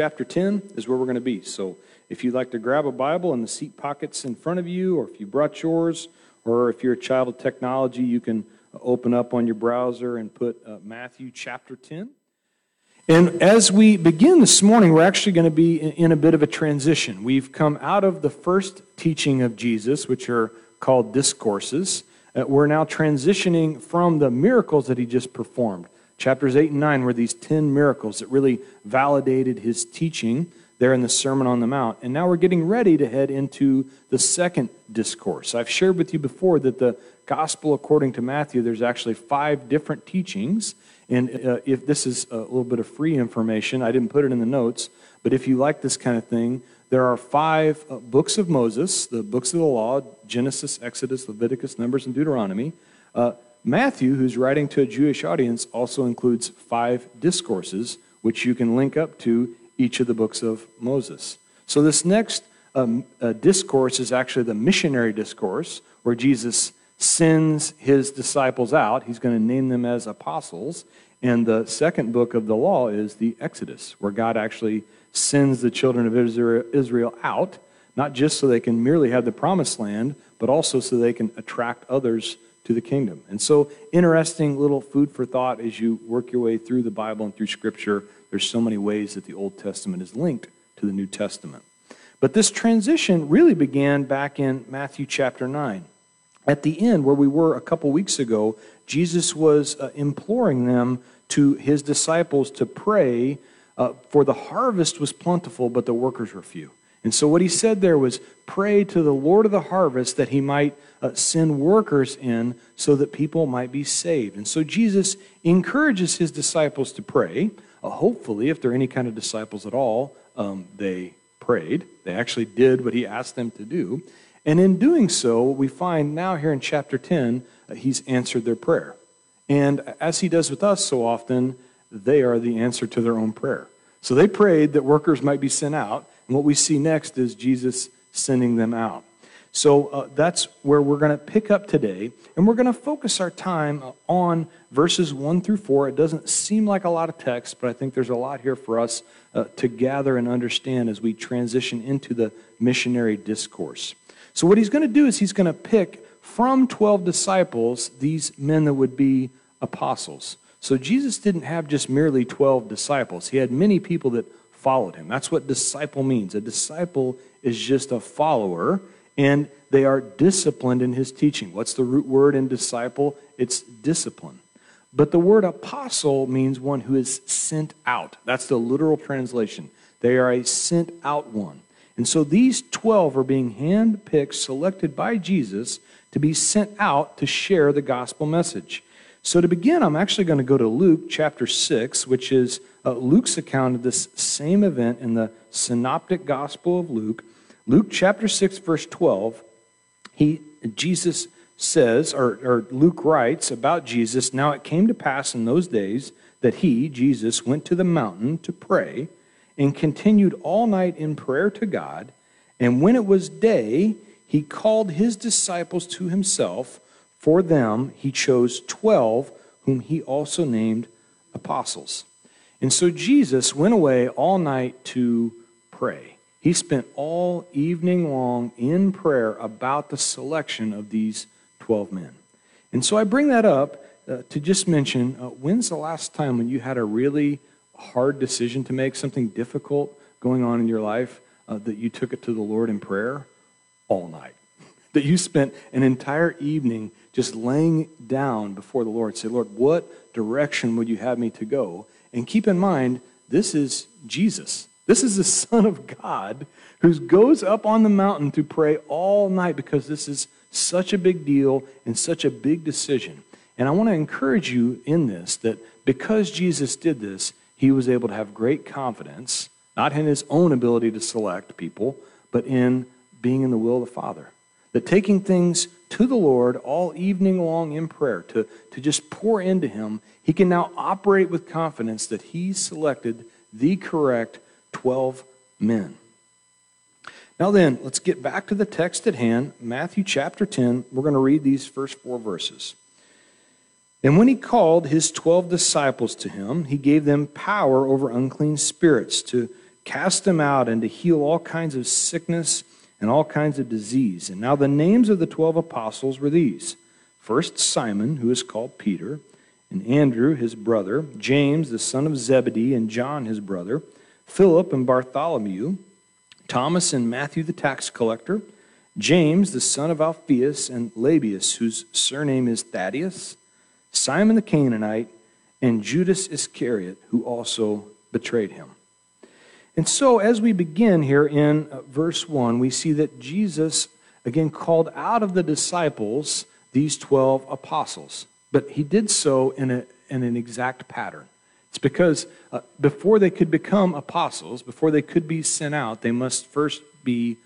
Chapter 10 is where we're going to be. So if you'd like to grab a Bible in the seat pockets in front of you, or if you brought yours, or if you're a child of technology, you can open up on your browser and put Matthew chapter 10. And as we begin this morning, we're actually going to be in a bit of a transition. We've come out of the first teaching of Jesus, which are called discourses. We're now transitioning from the miracles that he just performed. Chapters 8 and 9 were these 10 miracles that really validated his teaching there in the Sermon on the Mount. And now we're getting ready to head into the second discourse. I've shared with you before that the Gospel according to Matthew, there's actually 5 different teachings. And if this is a little bit of free information, I didn't put it in the notes, but if you like this kind of thing, there are 5 books of Moses, the books of the law, Genesis, Exodus, Leviticus, Numbers, and Deuteronomy. Matthew, who's writing to a Jewish audience, also includes 5 discourses, which you can link up to each of the books of Moses. So this next discourse is actually the missionary discourse, where Jesus sends his disciples out. He's going to name them as apostles. And the second book of the law is the Exodus, where God actually sends the children of Israel out, not just so they can merely have the promised land, but also so they can attract others to the kingdom. And so, interesting little food for thought as you work your way through the Bible and through Scripture. There's so many ways that the Old Testament is linked to the New Testament. But this transition really began back in Matthew chapter 9. At the end, where we were a couple weeks ago, Jesus was imploring them to his disciples to pray, for the harvest was plentiful, but the workers were few. And so what he said there was, pray to the Lord of the harvest that he might send workers in so that people might be saved. And so Jesus encourages his disciples to pray. Hopefully, if they're any kind of disciples at all, they prayed. They actually did what he asked them to do. And in doing so, we find now here in chapter 10, he's answered their prayer. And as he does with us so often, they are the answer to their own prayer. So they prayed that workers might be sent out. And what we see next is Jesus sending them out. So that's where we're going to pick up today. And we're going to focus our time on verses 1 through 4. It doesn't seem like a lot of text, but I think there's a lot here for us to gather and understand as we transition into the missionary discourse. So what he's going to do is he's going to pick from 12 disciples these men that would be apostles. So Jesus didn't have just merely 12 disciples. He had many people that followed him. That's what disciple means. A disciple is just a follower, and they are disciplined in his teaching. What's the root word in disciple? It's discipline. But the word apostle means one who is sent out. That's the literal translation. They are a sent out one. And so these 12 are being handpicked, selected by Jesus to be sent out to share the gospel message. So to begin, I'm actually going to go to Luke chapter 6, which is Luke's account of this same event in the synoptic gospel of Luke. Luke chapter 6, verse 12, Jesus says, or Luke writes about Jesus, "Now it came to pass in those days that he, Jesus, went to the mountain to pray and continued all night in prayer to God. And when it was day, he called his disciples to himself. For them, he chose 12, whom he also named apostles." And so Jesus went away all night to pray. He spent all evening long in prayer about the selection of these 12 men. And so I bring that up to just mention, when's the last time when you had a really hard decision to make, something difficult going on in your life, that you took it to the Lord in prayer all night? That you spent an entire evening just laying down before the Lord. Say, Lord, what direction would you have me to go? And keep in mind, this is Jesus. This is the Son of God who goes up on the mountain to pray all night because this is such a big deal and such a big decision. And I want to encourage you in this, that because Jesus did this, he was able to have great confidence, not in his own ability to select people, but in being in the will of the Father. That taking things to the Lord all evening long in prayer, to just pour into him, he can now operate with confidence that he selected the correct 12 men. Now then, let's get back to the text at hand, Matthew chapter 10. We're going to read these first 4 verses. "And when he called his 12 disciples to him, he gave them power over unclean spirits to cast them out, and to heal all kinds of sickness and all kinds of disease. And now the names of the 12 apostles were these. First, Simon, who is called Peter, and Andrew, his brother, James, the son of Zebedee, and John, his brother, Philip and Bartholomew, Thomas and Matthew, the tax collector, James, the son of Alphaeus, and Lebbaeus, whose surname is Thaddaeus, Simon the Canaanite, and Judas Iscariot, who also betrayed him. And so as we begin here in verse 1, we see that Jesus, again, called out of the disciples these 12 apostles. But he did so in an exact pattern. It's because before they could become apostles, before they could be sent out, they must first be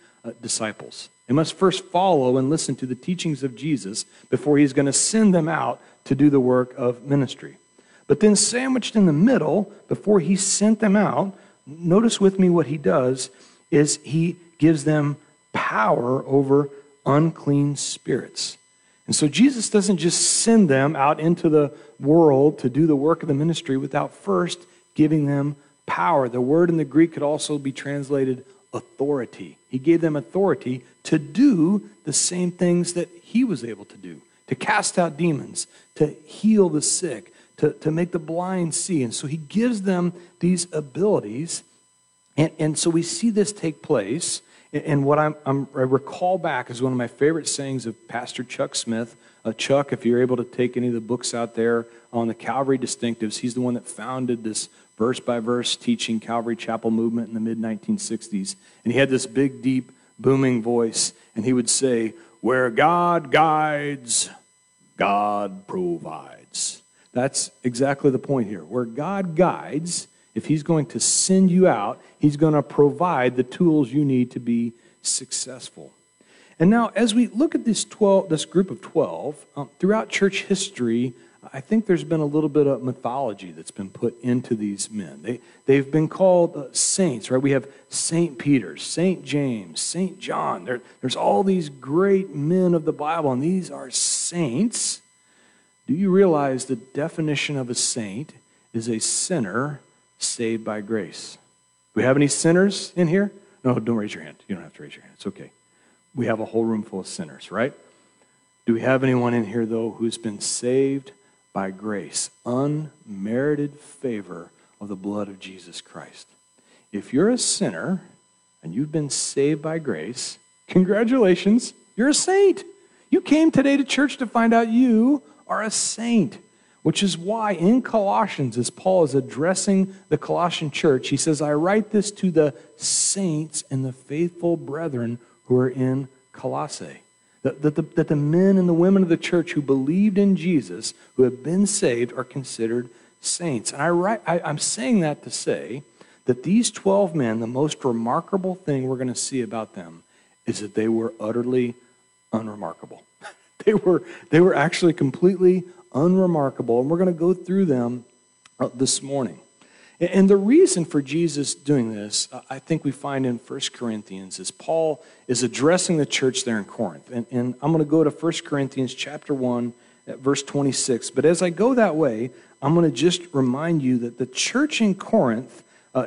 disciples. They must first follow and listen to the teachings of Jesus before he's going to send them out to do the work of ministry. But then sandwiched in the middle, before he sent them out, notice with me what he does is he gives them power over unclean spirits. And so Jesus doesn't just send them out into the world to do the work of the ministry without first giving them power. The word in the Greek could also be translated authority. He gave them authority to do the same things that he was able to do, to cast out demons, to heal the sick, to make the blind see. And so he gives them these abilities. And so we see this take place. And what I recall back is one of my favorite sayings of Pastor Chuck Smith. Chuck, if you're able to take any of the books out there on the Calvary distinctives, he's the one that founded this verse-by-verse teaching Calvary Chapel movement in the mid-1960s. And he had this big, deep, booming voice, and he would say, "Where God guides, God provides." That's exactly the point here. Where God guides, if he's going to send you out, he's going to provide the tools you need to be successful. And now, as we look at this group of 12, throughout church history, I think there's been a little bit of mythology that's been put into these men. They've been called saints, right? We have St. Peter, St. James, St. John. There's all these great men of the Bible, and these are saints. Do you realize the definition of a saint is a sinner saved by grace? Do we have any sinners in here? No, don't raise your hand. You don't have to raise your hand. It's okay. We have a whole room full of sinners, right? Do we have anyone in here, though, who's been saved by grace, unmerited favor of the blood of Jesus Christ? If you're a sinner and you've been saved by grace, congratulations, you're a saint. You came today to church to find out you are a saint, which is why in Colossians, as Paul is addressing the Colossian church, he says, "I write this to the saints and the faithful brethren who are in Colossae." That the men and the women of the church who believed in Jesus, who have been saved, are considered saints. And I'm saying that to say that these 12 men, the most remarkable thing we're going to see about them is that they were utterly unremarkable. They were actually completely unremarkable. And we're going to go through them this morning. And the reason for Jesus doing this, I think we find in 1 Corinthians, is Paul is addressing the church there in Corinth. And I'm going to go to 1 Corinthians chapter 1, at verse 26. But as I go that way, I'm going to just remind you that the church in Corinth,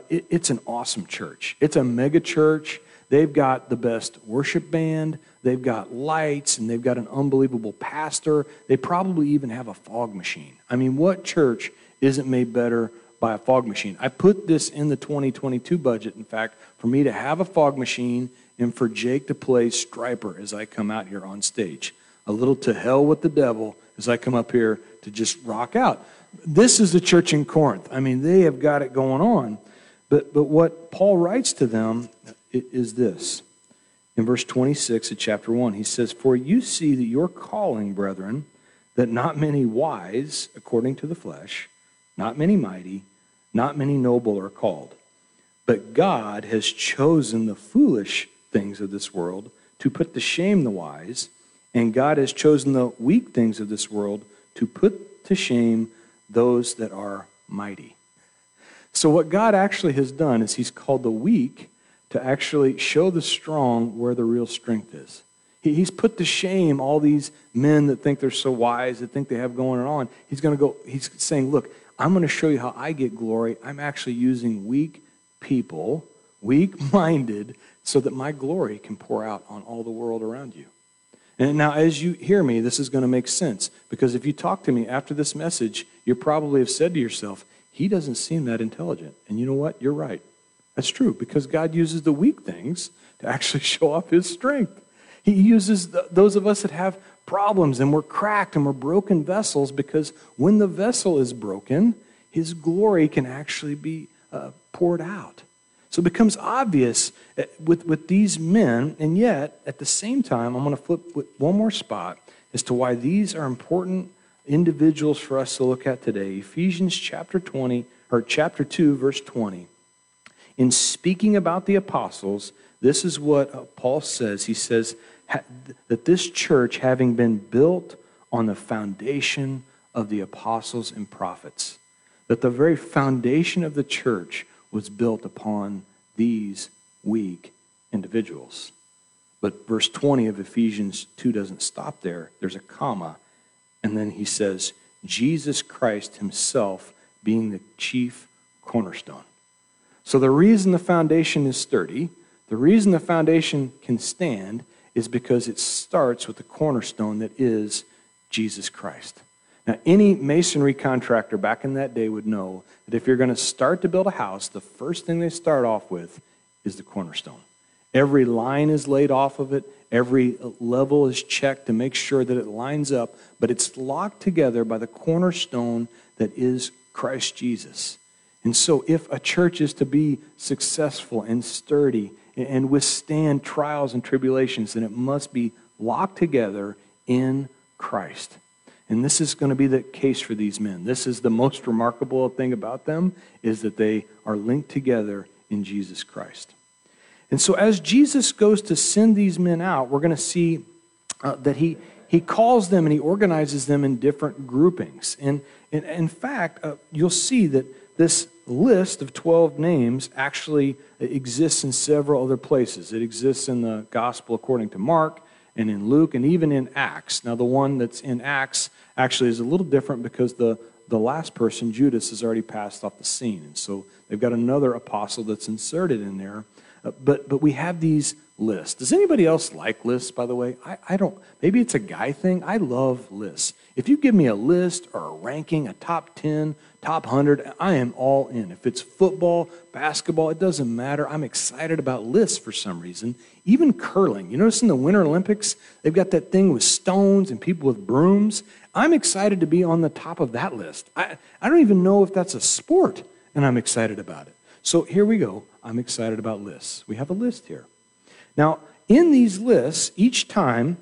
it's an awesome church. It's a mega church. They've got the best worship band. They've got lights, and they've got an unbelievable pastor. They probably even have a fog machine. I mean, what church isn't made better by a fog machine? I put this in the 2022 budget, in fact, for me to have a fog machine and for Jake to play Striper as I come out here on stage. A little to hell with the devil as I come up here to just rock out. This is the church in Corinth. I mean, they have got it going on. But what Paul writes to them is this. In verse 26 of chapter 1, he says, "For you see that your calling, brethren, that not many wise according to the flesh, not many mighty, not many noble are called. But God has chosen the foolish things of this world to put to shame the wise, and God has chosen the weak things of this world to put to shame those that are mighty." So what God actually has done is he's called the weak to actually show the strong where the real strength is. He's put to shame all these men that think they're so wise, that think they have going on. He's saying, look, I'm going to show you how I get glory. I'm actually using weak people weak-minded, so that my glory can pour out on all the world around you. And now, as you hear me, this is going to make sense, because if you talk to me after this message, you probably have said to yourself, he doesn't seem that intelligent. And you know what? You're right. That's true, because God uses the weak things to actually show off his strength. He uses those of us that have problems, and we're cracked, and we're broken vessels, because when the vessel is broken, his glory can actually be poured out. So it becomes obvious with these men, and yet, at the same time, I'm going to flip one more spot as to why these are important individuals for us to look at today. Ephesians chapter 2, verse 20. In speaking about the apostles, this is what Paul says. He says that this church, having been built on the foundation of the apostles and prophets, that the very foundation of the church was built upon these weak individuals. But verse 20 of Ephesians 2 doesn't stop there. There's a comma, and then he says, Jesus Christ himself being the chief cornerstone. So the reason the foundation is sturdy, the reason the foundation can stand, is because it starts with the cornerstone that is Jesus Christ. Now, any masonry contractor back in that day would know that if you're going to start to build a house, the first thing they start off with is the cornerstone. Every line is laid off of it. Every level is checked to make sure that it lines up, but it's locked together by the cornerstone that is Christ Jesus. And so if a church is to be successful and sturdy and withstand trials and tribulations, then it must be locked together in Christ. And this is going to be the case for these men. This is the most remarkable thing about them, is that they are linked together in Jesus Christ. And so as Jesus goes to send these men out, we're going to see that he calls them and he organizes them in different groupings. And in fact, you'll see that this list of 12 names actually exists in several other places. It exists in the Gospel according to Mark, and in Luke, and even in Acts. Now, the one that's in Acts actually is a little different, because the last person, Judas, has already passed off the scene. And so they've got another apostle that's inserted in there. But we have these lists. Does anybody else like lists, by the way? I don't. Maybe it's a guy thing. I love lists. If you give me a list or a ranking, a top 10, top 100, I am all in. If it's football, basketball, it doesn't matter. I'm excited about lists for some reason. Even curling. You notice in the Winter Olympics, they've got that thing with stones and people with brooms. I'm excited to be on the top of that list. I don't even know if that's a sport, and I'm excited about it. So here we go. I'm excited about lists. We have a list here. Now, in these lists, each time,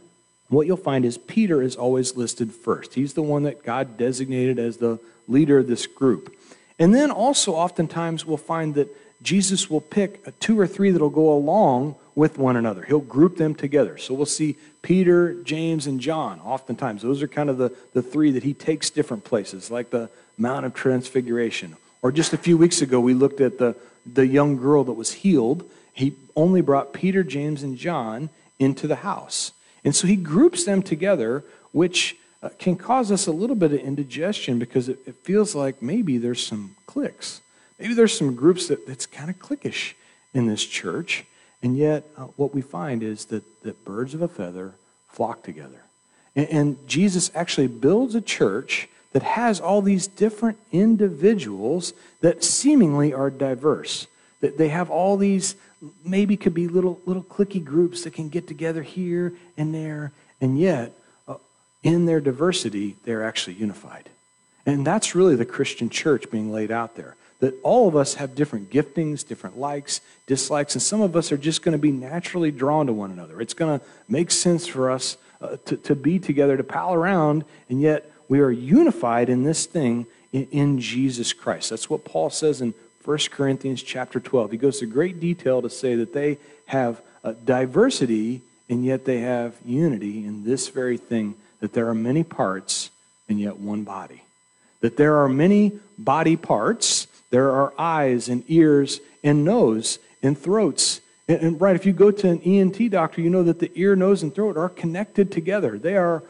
what you'll find is Peter is always listed first. He's the one that God designated as the leader of this group. And then also oftentimes we'll find that Jesus will pick 2 or 3 that'll go along with one another. He'll group them together. So we'll see Peter, James, and John oftentimes. Those are kind of the 3 that he takes different places, like the Mount of Transfiguration. Or just a few weeks ago, we looked at the young girl that was healed. He only brought Peter, James, and John into the house. And so he groups them together, which can cause us a little bit of indigestion, because it feels like maybe there's some cliques. Maybe there's some groups that's kind of cliquish in this church. And yet what we find is that birds of a feather flock together. And Jesus actually builds a church that has all these different individuals that seemingly are diverse. That they have all these, maybe could be little cliquey groups that can get together here and there, and yet in their diversity, they're actually unified. And that's really the Christian church being laid out there, that all of us have different giftings, different likes, dislikes, and some of us are just going to be naturally drawn to one another. It's going to make sense for us to be together, to pal around, and yet we are unified in this thing in Jesus Christ. That's what Paul says in 1 Corinthians chapter 12. He goes to great detail to say that they have a diversity, and yet they have unity in this very thing, that there are many parts and yet one body. That there are many body parts. There are eyes and ears and nose and throats. And right, if you go to an ENT doctor, you know that the ear, nose, and throat are connected together. They are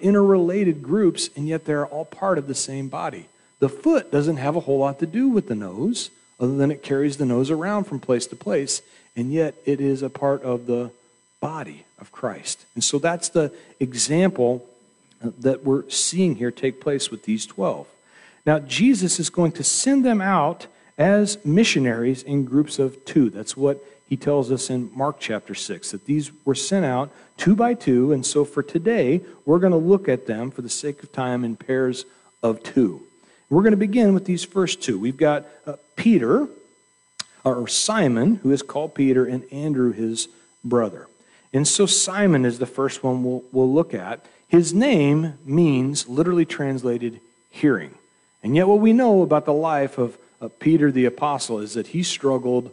interrelated groups, and yet they're all part of the same body. The foot doesn't have a whole lot to do with the nose other than it carries the nose around from place to place, and yet it is a part of the body of Christ. And so that's the example that we're seeing here take place with these 12. Now, Jesus is going to send them out as missionaries in groups of two. That's what he tells us in Mark chapter 6, that these were sent out two by two. And so for today, we're going to look at them for the sake of time in pairs of two. We're going to begin with these first two. We've got Peter, or Simon, who is called Peter, and Andrew, his brother. And so Simon is the first one we'll look at. His name means, literally translated, hearing. And yet what we know about the life of Peter the apostle is that he struggled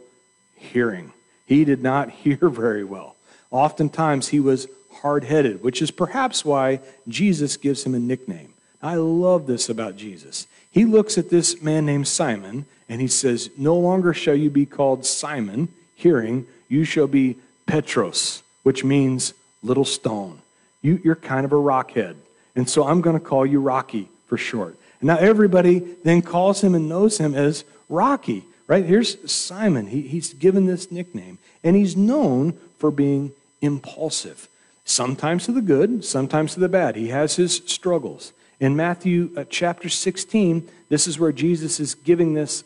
hearing. He did not hear very well. Oftentimes he was hard-headed, which is perhaps why Jesus gives him a nickname. I love this about Jesus. He looks at this man named Simon, and he says, "No longer shall you be called Simon, hearing, you shall be Petros," which means little stone. You're kind of a rockhead, and so I'm going to call you Rocky for short. And now everybody then calls him and knows him as Rocky, right? Here's Simon. He's given this nickname, and he's known for being impulsive, sometimes to the good, sometimes to the bad. He has his struggles. In Matthew chapter 16, this is where Jesus is giving this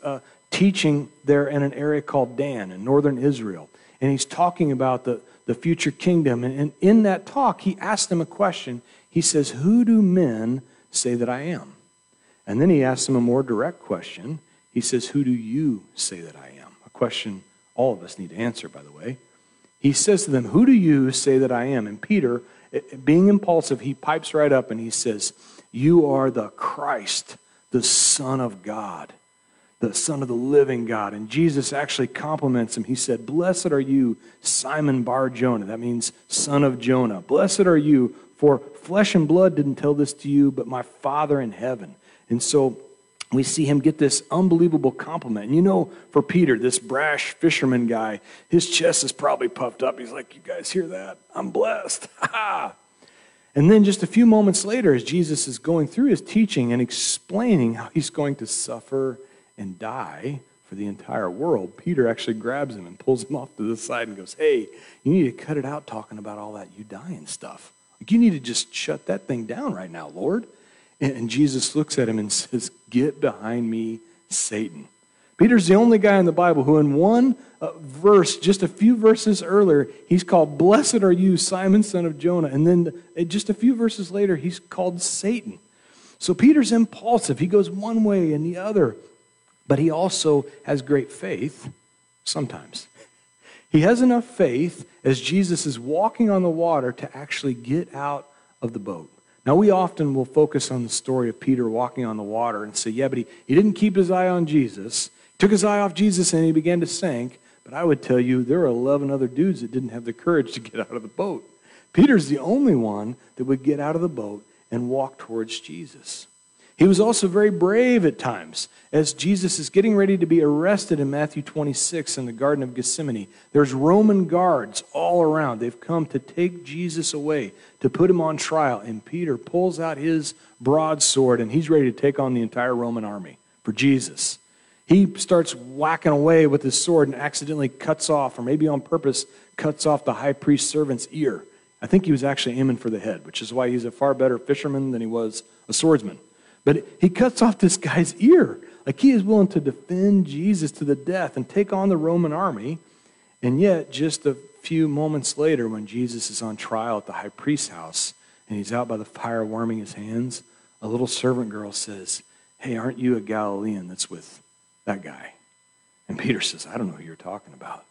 teaching there in an area called Dan in northern Israel. And he's talking about the future kingdom. And in that talk, he asked them a question. He says, "Who do men say that I am?" And then he asks them a more direct question. He says, "Who do you say that I am?" A question all of us need to answer, by the way. He says to them, "Who do you say that I am?" And Peter, being impulsive, he pipes right up and he says, "You are the Christ, the Son of God, the Son of the living God." And Jesus actually compliments him. He said, "Blessed are you, Simon Bar-Jonah." That means son of Jonah. "Blessed are you, for flesh and blood didn't tell this to you, but my Father in heaven." And so we see him get this unbelievable compliment. And you know, for Peter, this brash fisherman guy, his chest is probably puffed up. He's like, "You guys hear that? I'm blessed. Ha ha." And then just a few moments later, as Jesus is going through his teaching and explaining how he's going to suffer and die for the entire world, Peter actually grabs him and pulls him off to the side and goes, "Hey, you need to cut it out talking about all that you dying stuff. Like, you need to just shut that thing down right now, Lord." And Jesus looks at him and says, "Get behind me, Satan." Peter's the only guy in the Bible who in one verse, just a few verses earlier, he's called, "Blessed are you, Simon, son of Jonah." And then just a few verses later, he's called Satan. So Peter's impulsive. He goes one way and the other. But he also has great faith sometimes. He has enough faith as Jesus is walking on the water to actually get out of the boat. Now, we often will focus on the story of Peter walking on the water and say, "Yeah, but he didn't keep his eye on Jesus. Took his eye off Jesus and he began to sink." But I would tell you there were 11 other dudes that didn't have the courage to get out of the boat. Peter's the only one that would get out of the boat and walk towards Jesus. He was also very brave at times. As Jesus is getting ready to be arrested in Matthew 26 in the Garden of Gethsemane, there's Roman guards all around. They've come to take Jesus away, to put him on trial. And Peter pulls out his broadsword and he's ready to take on the entire Roman army for Jesus. He starts whacking away with his sword and accidentally cuts off, or maybe on purpose, cuts off the high priest's servant's ear. I think he was actually aiming for the head, which is why he's a far better fisherman than he was a swordsman. But he cuts off this guy's ear. Like, he is willing to defend Jesus to the death and take on the Roman army. And yet, just a few moments later, when Jesus is on trial at the high priest's house, and he's out by the fire warming his hands, a little servant girl says, "Hey, aren't you a Galilean that's with that guy?" And Peter says, "I don't know who you're talking about."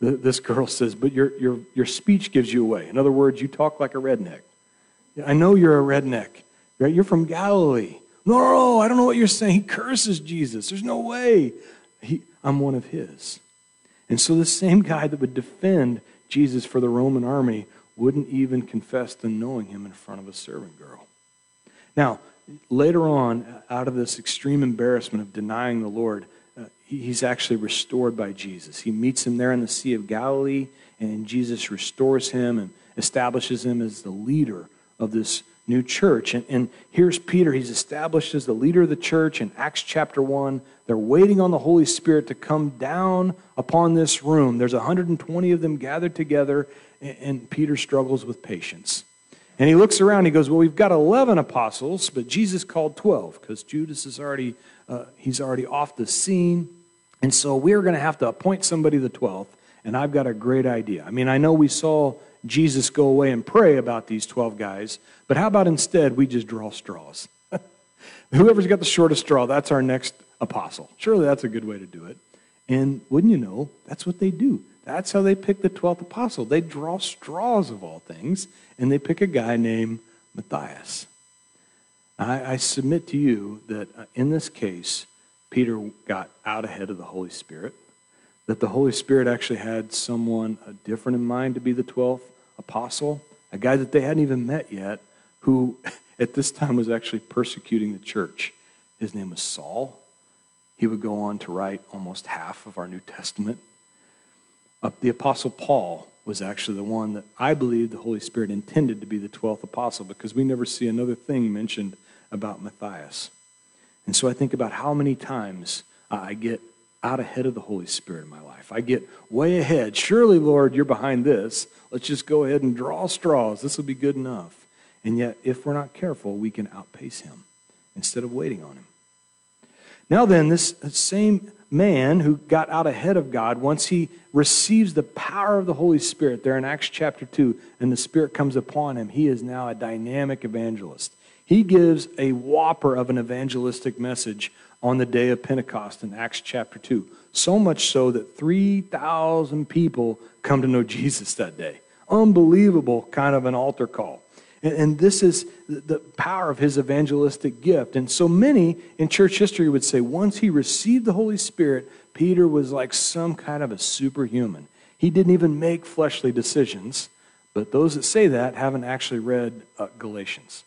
This girl says, "But your speech gives you away. In other words, you talk like a redneck. I know you're a redneck. Right? You're from Galilee." "No, I don't know what you're saying." He curses Jesus. "There's no way. I'm one of his." And so the same guy that would defend Jesus for the Roman army wouldn't even confess to knowing him in front of a servant girl. Now, later on, out of this extreme embarrassment of denying the Lord, he's actually restored by Jesus. He meets him there in the Sea of Galilee, and Jesus restores him and establishes him as the leader of this new church. And here's Peter. He's established as the leader of the church in Acts chapter 1. They're waiting on the Holy Spirit to come down upon this room. There's 120 of them gathered together, and Peter struggles with patience. And he looks around, he goes, well, we've got 11 apostles, but Jesus called 12 because Judas is already, he's already off the scene. And so we're going to have to appoint somebody the 12th, and I've got a great idea. I mean, I know we saw Jesus go away and pray about these 12 guys, but how about instead we just draw straws? Whoever's got the shortest straw, that's our next apostle. Surely that's a good way to do it. And wouldn't you know, that's what they do. That's how they pick the 12th apostle. They draw straws of all things, and they pick a guy named Matthias. I submit to you that in this case, Peter got out ahead of the Holy Spirit, that the Holy Spirit actually had someone different in mind to be the 12th apostle, a guy that they hadn't even met yet, who at this time was actually persecuting the church. His name was Saul. He would go on to write almost half of our New Testament. The Apostle Paul was actually the one that I believe the Holy Spirit intended to be the 12th apostle, because we never see another thing mentioned about Matthias. And so I think about how many times I get out ahead of the Holy Spirit in my life. I get way ahead. Surely, Lord, you're behind this. Let's just go ahead and draw straws. This will be good enough. And yet, if we're not careful, we can outpace him instead of waiting on him. Now then, this same man who got out ahead of God, once he receives the power of the Holy Spirit there in Acts chapter 2, and the Spirit comes upon him, he is now a dynamic evangelist. He gives a whopper of an evangelistic message on the day of Pentecost in Acts chapter 2, so much so that 3,000 people come to know Jesus that day. Unbelievable kind of an altar call. And this is the power of his evangelistic gift. And so many in church history would say once he received the Holy Spirit, Peter was like some kind of a superhuman. He didn't even make fleshly decisions, but those that say that haven't actually read Galatians.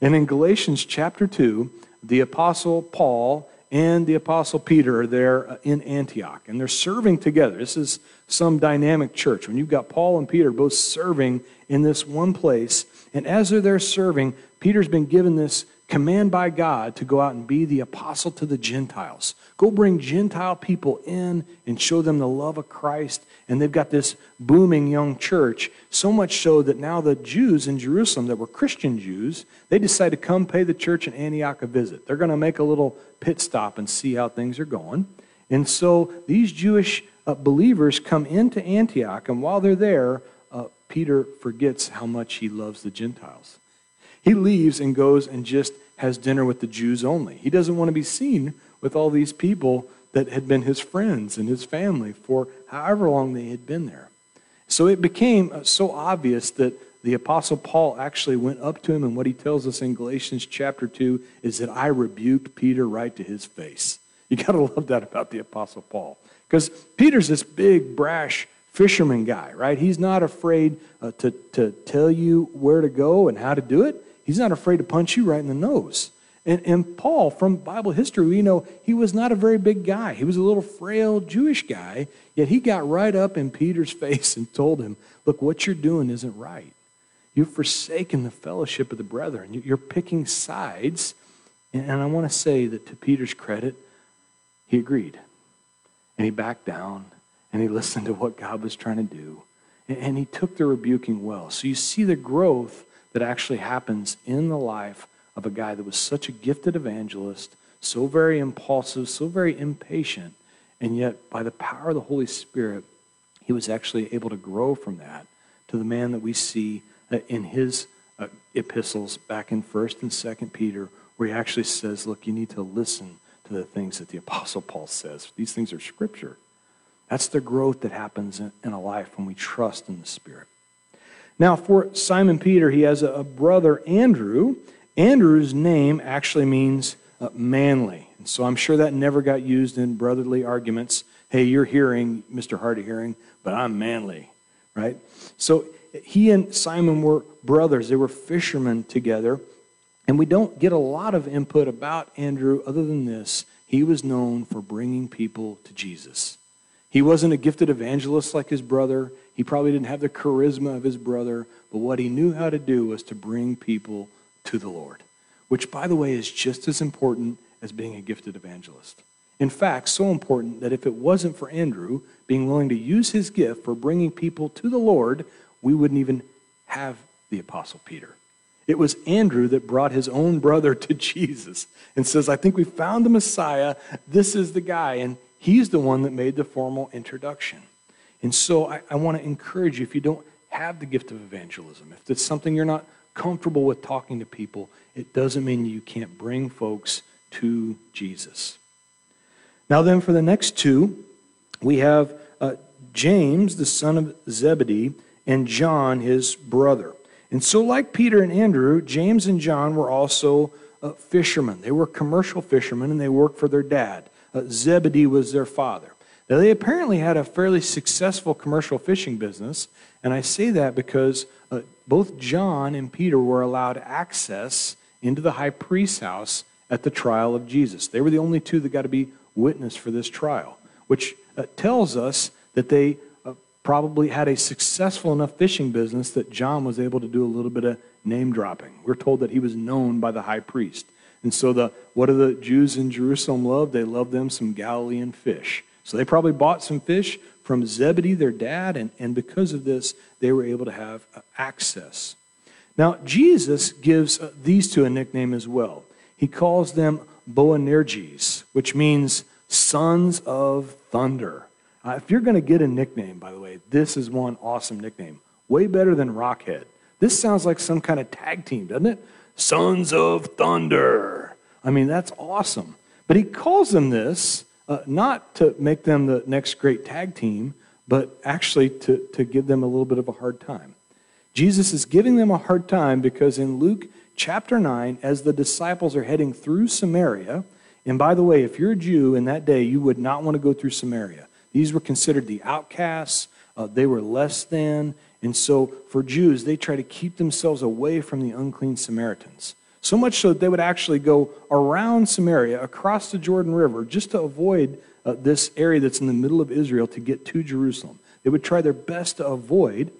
And in Galatians chapter 2, the Apostle Paul and the Apostle Peter are there in Antioch, and they're serving together. This is some dynamic church. When you've got Paul and Peter both serving in this one place, and as they're there serving, Peter's been given this command by God to go out and be the apostle to the Gentiles. Go bring Gentile people in and show them the love of Christ. And they've got this booming young church, so much so that now the Jews in Jerusalem that were Christian Jews, they decide to come pay the church in Antioch a visit. They're going to make a little pit stop and see how things are going. And so these Jewish believers come into Antioch, and while they're there, Peter forgets how much he loves the Gentiles. He leaves and goes and just has dinner with the Jews only. He doesn't want to be seen with all these people that had been his friends and his family for however long they had been there. So it became so obvious that the Apostle Paul actually went up to him, and what he tells us in Galatians chapter 2 is that I rebuked Peter right to his face. You got to love that about the Apostle Paul, because Peter's this big, brash fisherman guy, right? He's not afraid to tell you where to go and how to do it. He's not afraid to punch you right in the nose. And Paul, from Bible history, we know he was not a very big guy. He was a little frail Jewish guy, yet he got right up in Peter's face and told him, look, what you're doing isn't right. You've forsaken the fellowship of the brethren. You're picking sides. And I want to say that to Peter's credit, he agreed. And he backed down, and he listened to what God was trying to do. And he took the rebuking well. So you see the growth that actually happens in the life of a guy that was such a gifted evangelist, so very impulsive, so very impatient, and yet by the power of the Holy Spirit, he was actually able to grow from that to the man that we see in his epistles back in 1st and 2nd Peter, where he actually says, look, you need to listen to the things that the Apostle Paul says. These things are Scripture. That's the growth that happens in a life when we trust in the Spirit. Now, for Simon Peter, he has a brother, Andrew. Andrew's name actually means manly. And so I'm sure that never got used in brotherly arguments. Hey, you're hearing, Mr. Hard of Hearing, but I'm manly, right? So he and Simon were brothers. They were fishermen together. And we don't get a lot of input about Andrew other than this. He was known for bringing people to Jesus. He wasn't a gifted evangelist like his brother. He probably didn't have the charisma of his brother, but what he knew how to do was to bring people to the Lord, which, by the way, is just as important as being a gifted evangelist. In fact, so important that if it wasn't for Andrew being willing to use his gift for bringing people to the Lord, we wouldn't even have the Apostle Peter. It was Andrew that brought his own brother to Jesus and says, I think we found the Messiah. This is the guy. And he's the one that made the formal introduction. And so I want to encourage you, if you don't have the gift of evangelism, if it's something you're not comfortable with talking to people, it doesn't mean you can't bring folks to Jesus. Now then, for the next two, we have James, the son of Zebedee, and John, his brother. And so like Peter and Andrew, James and John were also fishermen. They were commercial fishermen, and they worked for their dad. Zebedee was their father. Now, they apparently had a fairly successful commercial fishing business, and I say that because both John and Peter were allowed access into the high priest's house at the trial of Jesus. They were the only two that got to be witness for this trial, which tells us that they probably had a successful enough fishing business that John was able to do a little bit of name dropping. We're told that he was known by the high priest. And so what do the Jews in Jerusalem love? They love them some Galilean fish. So they probably bought some fish from Zebedee, their dad, and because of this, they were able to have access. Now, Jesus gives these two a nickname as well. He calls them Boanerges, which means sons of thunder. If you're going to get a nickname, by the way, this is one awesome nickname. Way better than Rockhead. This sounds like some kind of tag team, doesn't it? Sons of thunder. I mean, that's awesome. But he calls them this not to make them the next great tag team, but actually to give them a little bit of a hard time. Jesus is giving them a hard time because in Luke chapter 9, as the disciples are heading through Samaria, and by the way, if you're a Jew in that day, you would not want to go through Samaria. These were considered the outcasts. They were less than. And so for Jews, they try to keep themselves away from the unclean Samaritans. So much so that they would actually go around Samaria, across the Jordan River, just to avoid this area that's in the middle of Israel to get to Jerusalem. They would try their best to avoid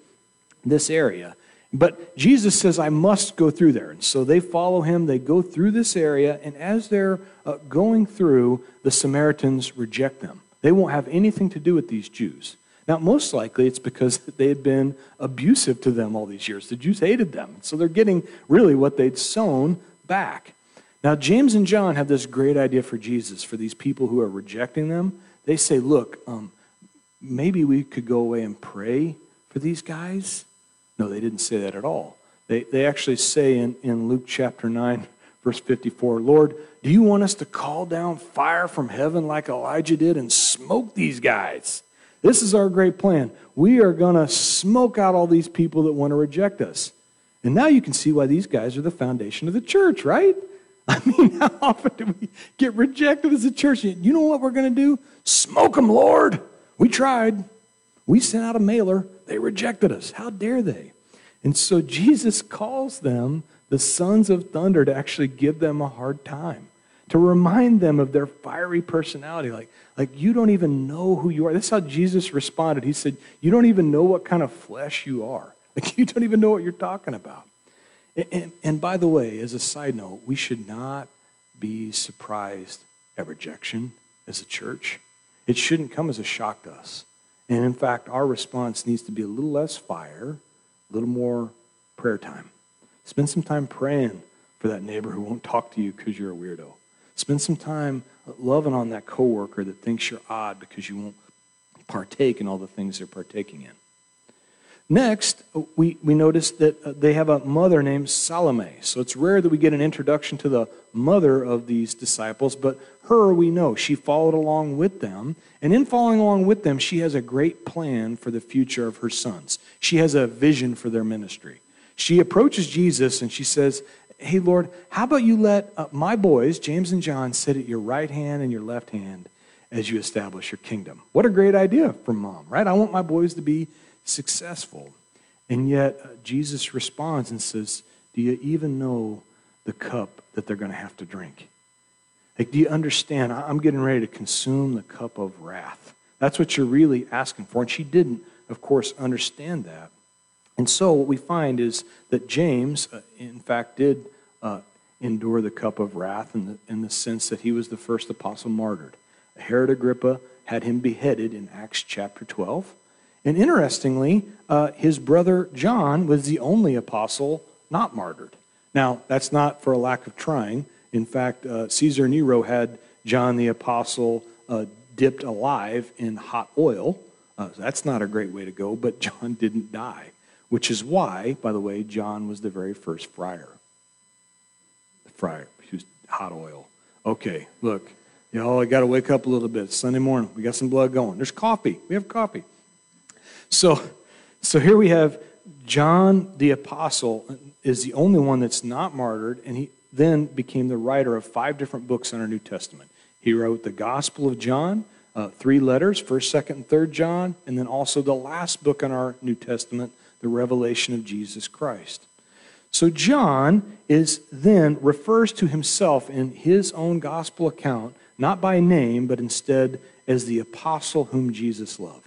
this area. But Jesus says, I must go through there. And so they follow him. They go through this area. And as they're going through, the Samaritans reject them. They won't have anything to do with these Jews. Now, most likely it's because they had been abusive to them all these years. The Jews hated them. So they're getting really what they'd sown back. Now, James and John have this great idea for Jesus, for these people who are rejecting them. They say, look, maybe we could go away and pray for these guys. No, they didn't say that at all. They actually say in Luke chapter 9, verse 54, Lord, do you want us to call down fire from heaven like Elijah did and smoke these guys? This is our great plan. We are going to smoke out all these people that want to reject us. And now you can see why these guys are the foundation of the church, right? I mean, how often do we get rejected as a church? You know what we're going to do? Smoke them, Lord. We tried. We sent out a mailer. They rejected us. How dare they? And so Jesus calls them the sons of thunder to actually give them a hard time, to remind them of their fiery personality. Like you don't even know who you are. That's how Jesus responded. He said, you don't even know what kind of flesh you are. Like you don't even know what you're talking about. And by the way, as a side note, we should not be surprised at rejection as a church. It shouldn't come as a shock to us. And in fact, our response needs to be a little less fire, a little more prayer time. Spend some time praying for that neighbor who won't talk to you because you're a weirdo. Spend some time loving on that coworker that thinks you're odd because you won't partake in all the things they're partaking in. Next, we notice that they have a mother named Salome. So it's rare that we get an introduction to the mother of these disciples, but her we know. She followed along with them, and in following along with them, she has a great plan for the future of her sons. She has a vision for their ministry. She approaches Jesus, and she says, hey, Lord, how about you let my boys, James and John, sit at your right hand and your left hand as you establish your kingdom? What a great idea from Mom, right? I want my boys to be successful. And yet Jesus responds and says, do you even know the cup that they're going to have to drink? Like, do you understand? I'm getting ready to consume the cup of wrath. That's what you're really asking for. And she didn't, of course, understand that. And so what we find is that James, in fact, did endure the cup of wrath in the sense that he was the first apostle martyred. Herod Agrippa had him beheaded in Acts chapter 12. And interestingly, his brother John was the only apostle not martyred. Now, that's not for a lack of trying. In fact, Caesar Nero had John the apostle dipped alive in hot oil. So that's not a great way to go, but John didn't die, which is why, by the way, John was the very first friar. The friar, he was hot oil. Okay, look, y'all, I got to wake up a little bit. It's Sunday morning. We got some blood going. There's coffee. We have coffee. So here we have John the apostle is the only one that's not martyred, and he then became the writer of 5 different books in our New Testament. He wrote the Gospel of John, 3 letters, 1st, 2nd, and 3rd John, and then also the last book in our New Testament, the Revelation of Jesus Christ. So John is then refers to himself in his own gospel account, not by name, but instead as the apostle whom Jesus loved.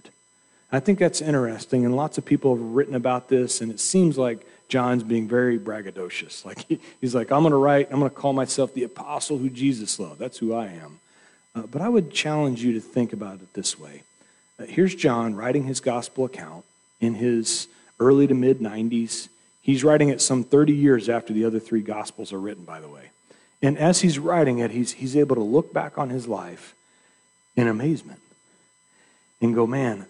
I think that's interesting, and lots of people have written about this, and it seems like John's being very braggadocious. Like he's like, I'm going to call myself the apostle who Jesus loved. That's who I am. But I would challenge you to think about it this way. Here's John writing his gospel account in his early to mid-90s. He's writing it some 30 years after the other 3 gospels are written, by the way. And as he's writing it, he's able to look back on his life in amazement and go, man,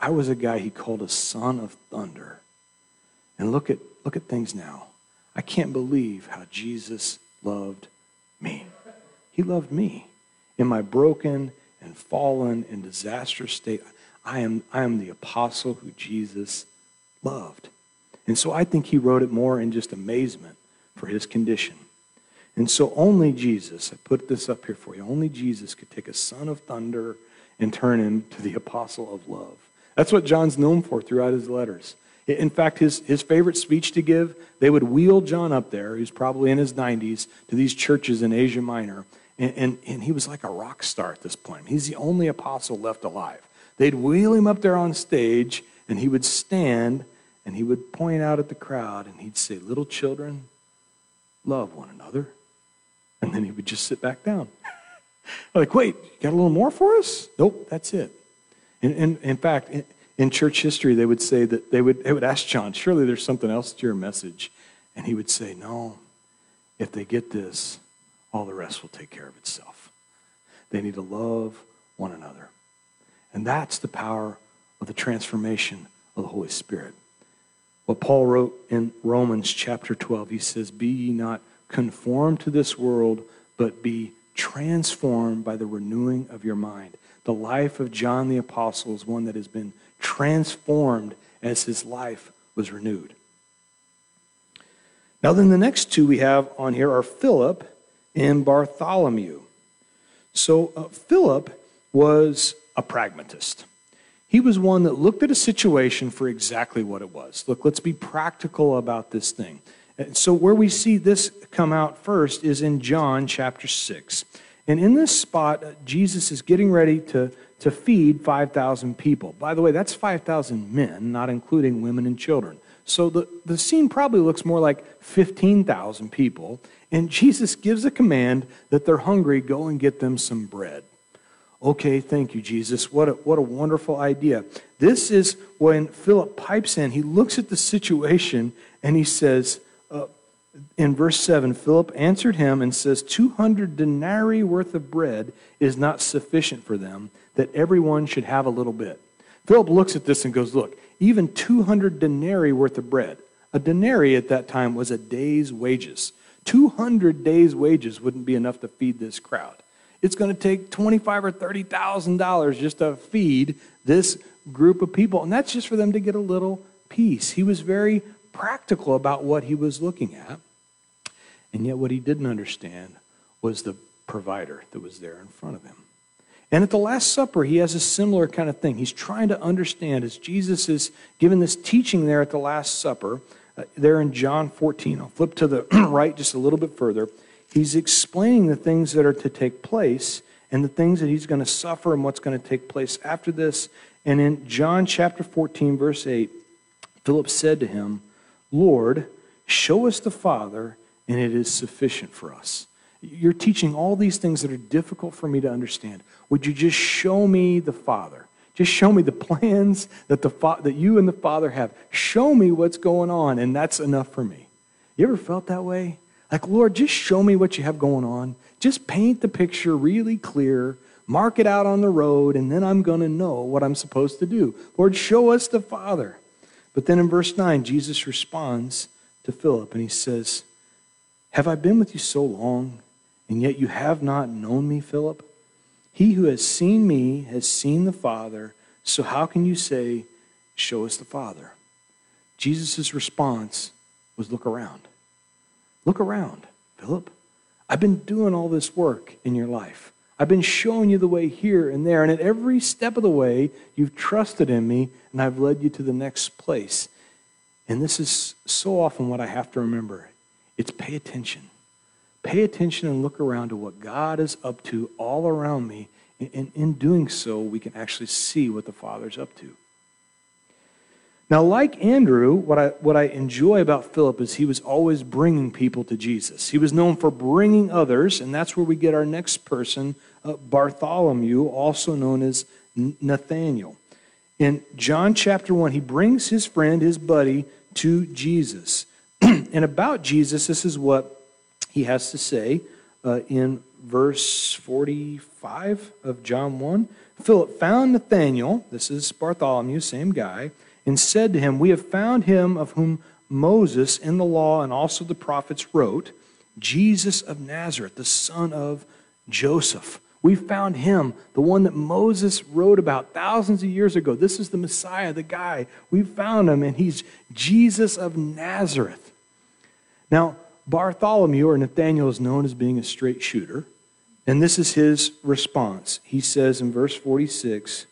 I was a guy he called a son of thunder. And look at things now. I can't believe how Jesus loved me. He loved me in my broken and fallen and disastrous state. I am the apostle who Jesus loved. And so I think he wrote it more in just amazement for his condition. And so only Jesus, I put this up here for you, only Jesus could take a son of thunder and turn him to the apostle of love. That's what John's known for throughout his letters. In fact, his favorite speech to give, they would wheel John up there, who's probably in his 90s, to these churches in Asia Minor, and he was like a rock star at this point. He's the only apostle left alive. They'd wheel him up there on stage, and he would stand, and he would point out at the crowd, and he'd say, "Little children, love one another." And then he would just sit back down. Like, wait, you got a little more for us? Nope, that's it. In fact, in church history, they would say that they would ask John, surely there's something else to your message. And he would say, no, if they get this, all the rest will take care of itself. They need to love one another. And that's the power of the transformation of the Holy Spirit. What Paul wrote in Romans chapter 12, he says, be ye not conformed to this world, but be transformed by the renewing of your mind. The life of John the Apostle is one that has been transformed as his life was renewed. Now then the next 2 we have on here are Philip and Bartholomew. So Philip was a pragmatist. He was one that looked at a situation for exactly what it was. Look, let's be practical about this thing. And so where we see this come out first is in John chapter 6. And in this spot, Jesus is getting ready to feed 5,000 people. By the way, that's 5,000 men, not including women and children. So the scene probably looks more like 15,000 people. And Jesus gives a command that they're hungry, go and get them some bread. Okay, thank you, Jesus. What a wonderful idea. This is when Philip pipes in. He looks at the situation and he says, in verse 7, Philip answered him and says, 200 denarii worth of bread is not sufficient for them, that everyone should have a little bit. Philip looks at this and goes, look, even 200 denarii worth of bread. A denarii at that time was a day's wages. 200 days' wages wouldn't be enough to feed this crowd. It's going to take $25,000 or $30,000 just to feed this group of people. And that's just for them to get a little piece. He was very practical about what he was looking at. And yet what he didn't understand was the provider that was there in front of him. And at the Last Supper, he has a similar kind of thing. He's trying to understand as Jesus is giving this teaching there at the Last Supper, there in John 14. I'll flip to the right just a little bit further. He's explaining the things that are to take place and the things that he's going to suffer and what's going to take place after this. And in John chapter 14, verse 8, Philip said to him, Lord, show us the Father, and it is sufficient for us. You're teaching all these things that are difficult for me to understand. Would you just show me the Father? Just show me the plans that you and the Father have. Show me what's going on, and that's enough for me. You ever felt that way? Like, Lord, just show me what you have going on. Just paint the picture really clear. Mark it out on the road, and then I'm going to know what I'm supposed to do. Lord, show us the Father. But then in verse 9, Jesus responds to Philip, and he says, "Have I been with you so long, and yet you have not known me, Philip? He who has seen me has seen the Father, so how can you say, 'Show us the Father'?" Jesus' response was, look around. Look around, Philip. I've been doing all this work in your life. I've been showing you the way here and there, and at every step of the way, you've trusted in me, and I've led you to the next place. And this is so often what I have to remember. It's pay attention. Pay attention and look around to what God is up to all around me. And in doing so, we can actually see what the Father's up to. Now, like Andrew, what I enjoy about Philip is he was always bringing people to Jesus. He was known for bringing others, and that's where we get our next person, Bartholomew, also known as Nathanael. In John chapter 1, he brings his friend, his buddy, to Jesus. And about Jesus, this is what he has to say in verse 45 of John 1. Philip found Nathanael, this is Bartholomew, same guy, and said to him, "We have found him of whom Moses in the law and also the prophets wrote, Jesus of Nazareth, the son of Joseph. We found him, the one that Moses wrote about thousands of years ago. This is the Messiah, the guy. We found him, and he's Jesus of Nazareth." Now, Bartholomew, or Nathanael, is known as being a straight shooter, and this is his response. He says in verse 46,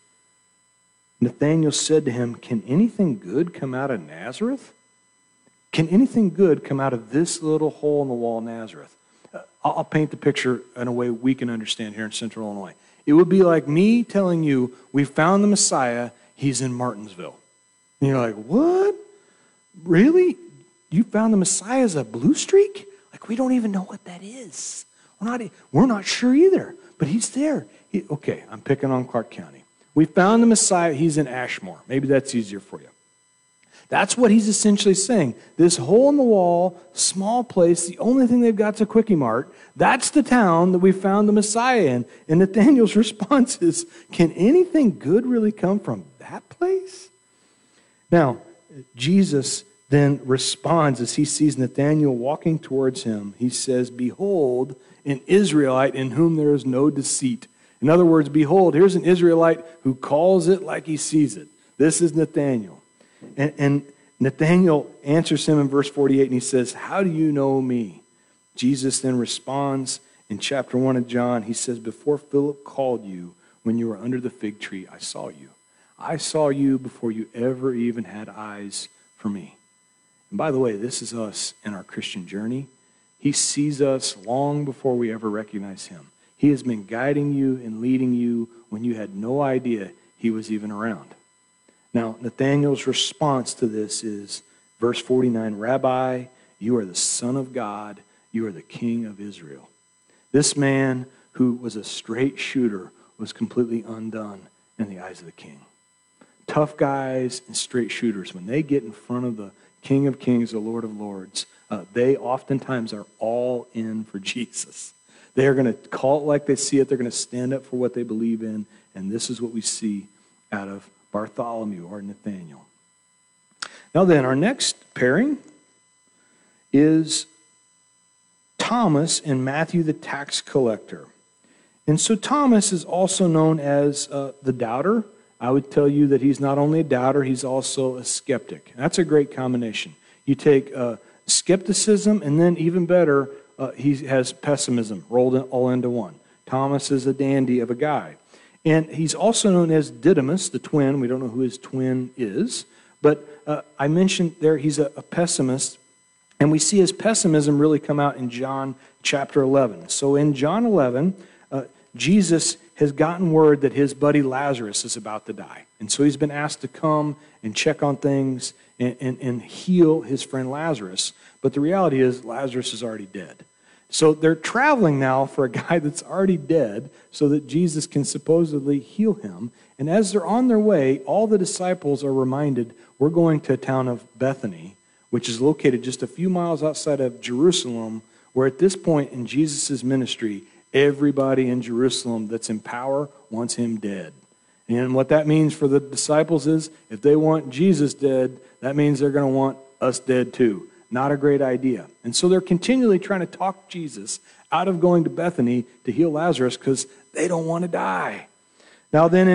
Nathanael said to him, "Can anything good come out of Nazareth?" Can anything good come out of this little hole in the wall, Nazareth? I'll paint the picture in a way we can understand here in Central Illinois. It would be like me telling you, "We found the Messiah, he's in Martinsville." And you're like, "What? Really? You found the Messiah as a blue streak? Like, we don't even know what that is. We're not sure either, but he's there." Okay, I'm picking on Clark County. "We found the Messiah, he's in Ashmore." Maybe that's easier for you. That's what he's essentially saying. This hole in the wall, small place, the only thing they've got's a Quickie Mart. That's the town that we found the Messiah in. And Nathanael's response is, "Can anything good really come from that place?" Now, Jesus then responds as he sees Nathanael walking towards him. He says, "Behold, an Israelite in whom there is no deceit." In other words, behold, here's an Israelite who calls it like he sees it. This is Nathanael. And Nathanael answers him in verse 48, and he says, "How do you know me?" Jesus then responds in chapter 1 of John. He says, "Before Philip called you, when you were under the fig tree, I saw you. I saw you before you ever even had eyes for me." And by the way, this is us in our Christian journey. He sees us long before we ever recognize him. He has been guiding you and leading you when you had no idea he was even around. Now, Nathanael's response to this is, verse 49, "Rabbi, you are the Son of God. You are the King of Israel." This man, who was a straight shooter, was completely undone in the eyes of the king. Tough guys and straight shooters, when they get in front of the King of Kings, the Lord of Lords, they oftentimes are all in for Jesus. They are going to call it like they see it. They're going to stand up for what they believe in. And this is what we see out of Bartholomew or Nathanael. Now then, our next pairing is Thomas and Matthew the tax collector. And so Thomas is also known as the doubter. I would tell you that he's not only a doubter, he's also a skeptic. That's a great combination. You take skepticism, and then even better, he has pessimism rolled all into one. Thomas is a dandy of a guy. And he's also known as Didymus, the twin. We don't know who his twin is. But I mentioned there he's a pessimist. And we see his pessimism really come out in John chapter 11. So in John 11, Jesus has gotten word that his buddy Lazarus is about to die. And so he's been asked to come and check on things and heal his friend Lazarus. But the reality is Lazarus is already dead. So they're traveling now for a guy that's already dead so that Jesus can supposedly heal him. And as they're on their way, all the disciples are reminded, we're going to a town of Bethany, which is located just a few miles outside of Jerusalem, where at this point in Jesus' ministry, everybody in Jerusalem that's in power wants him dead. And what that means for the disciples is, if they want Jesus dead, that means they're going to want us dead too. Not a great idea. And so they're continually trying to talk Jesus out of going to Bethany to heal Lazarus because they don't want to die. Now then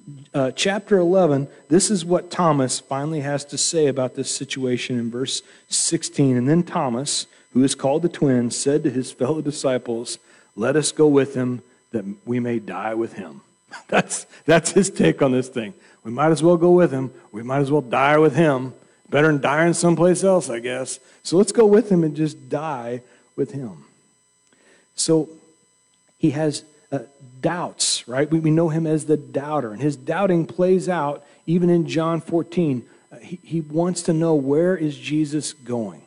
in chapter 11, this is what Thomas finally has to say about this situation in verse 16. And then Thomas, who is called the twin, said to his fellow disciples, "Let us go with him that we may die with him." That's his take on this thing. We might as well go with him. We might as well die with him. Better than dying someplace else, I guess. So let's go with him and just die with him. So he has doubts, right? We know him as the doubter. And his doubting plays out even in John 14. He wants to know, where is Jesus going?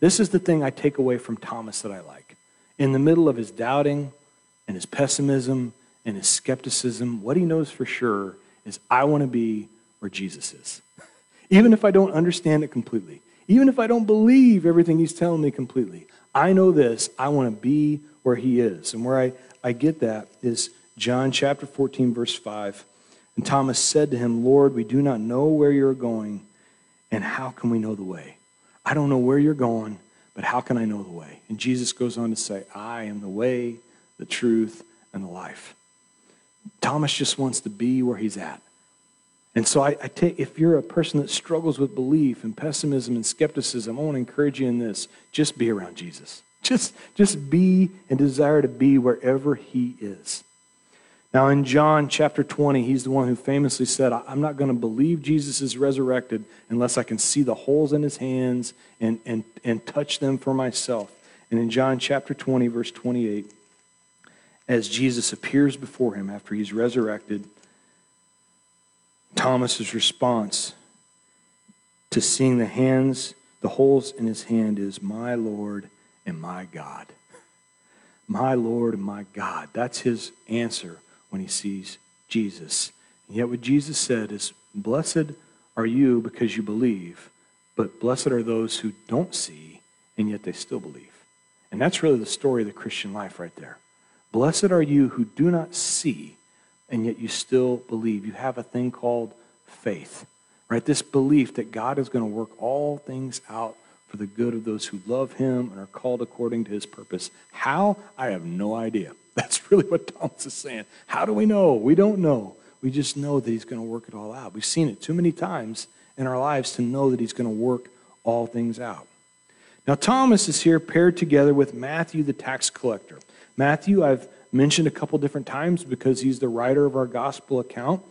This is the thing I take away from Thomas that I like. In the middle of his doubting and his pessimism and his skepticism, what he knows for sure is, I want to be where Jesus is. Even if I don't understand it completely, even if I don't believe everything he's telling me completely, I know this, I want to be where he is. And where I get that is John chapter 14, verse 5. And Thomas said to him, "Lord, we do not know where you're going, and how can we know the way?" I don't know where you're going, but how can I know the way? And Jesus goes on to say, "I am the way, the truth, and the life." Thomas just wants to be where he's at. And so I take, if you're a person that struggles with belief and pessimism and skepticism, I want to encourage you in this. Just be around Jesus. Just be and desire to be wherever he is. Now in John chapter 20, he's the one who famously said, I'm not going to believe Jesus is resurrected unless I can see the holes in his hands and touch them for myself. And in John chapter 20, verse 28, as Jesus appears before him after he's resurrected, Thomas's response to seeing the hands, the holes in his hand, is, "My Lord and my God." My Lord and my God. That's his answer when he sees Jesus. And yet what Jesus said is, blessed are you because you believe, but blessed are those who don't see and yet they still believe. And that's really the story of the Christian life right there. Blessed are you who do not see and yet you still believe. You have a thing called faith, right? This belief that God is going to work all things out for the good of those who love him and are called according to his purpose. How? I have no idea. That's really what Thomas is saying. How do we know? We don't know. We just know that he's going to work it all out. We've seen it too many times in our lives to know that he's going to work all things out. Now, Thomas is here paired together with Matthew, the tax collector. Matthew, I've mentioned a couple different times because he's the writer of our gospel account.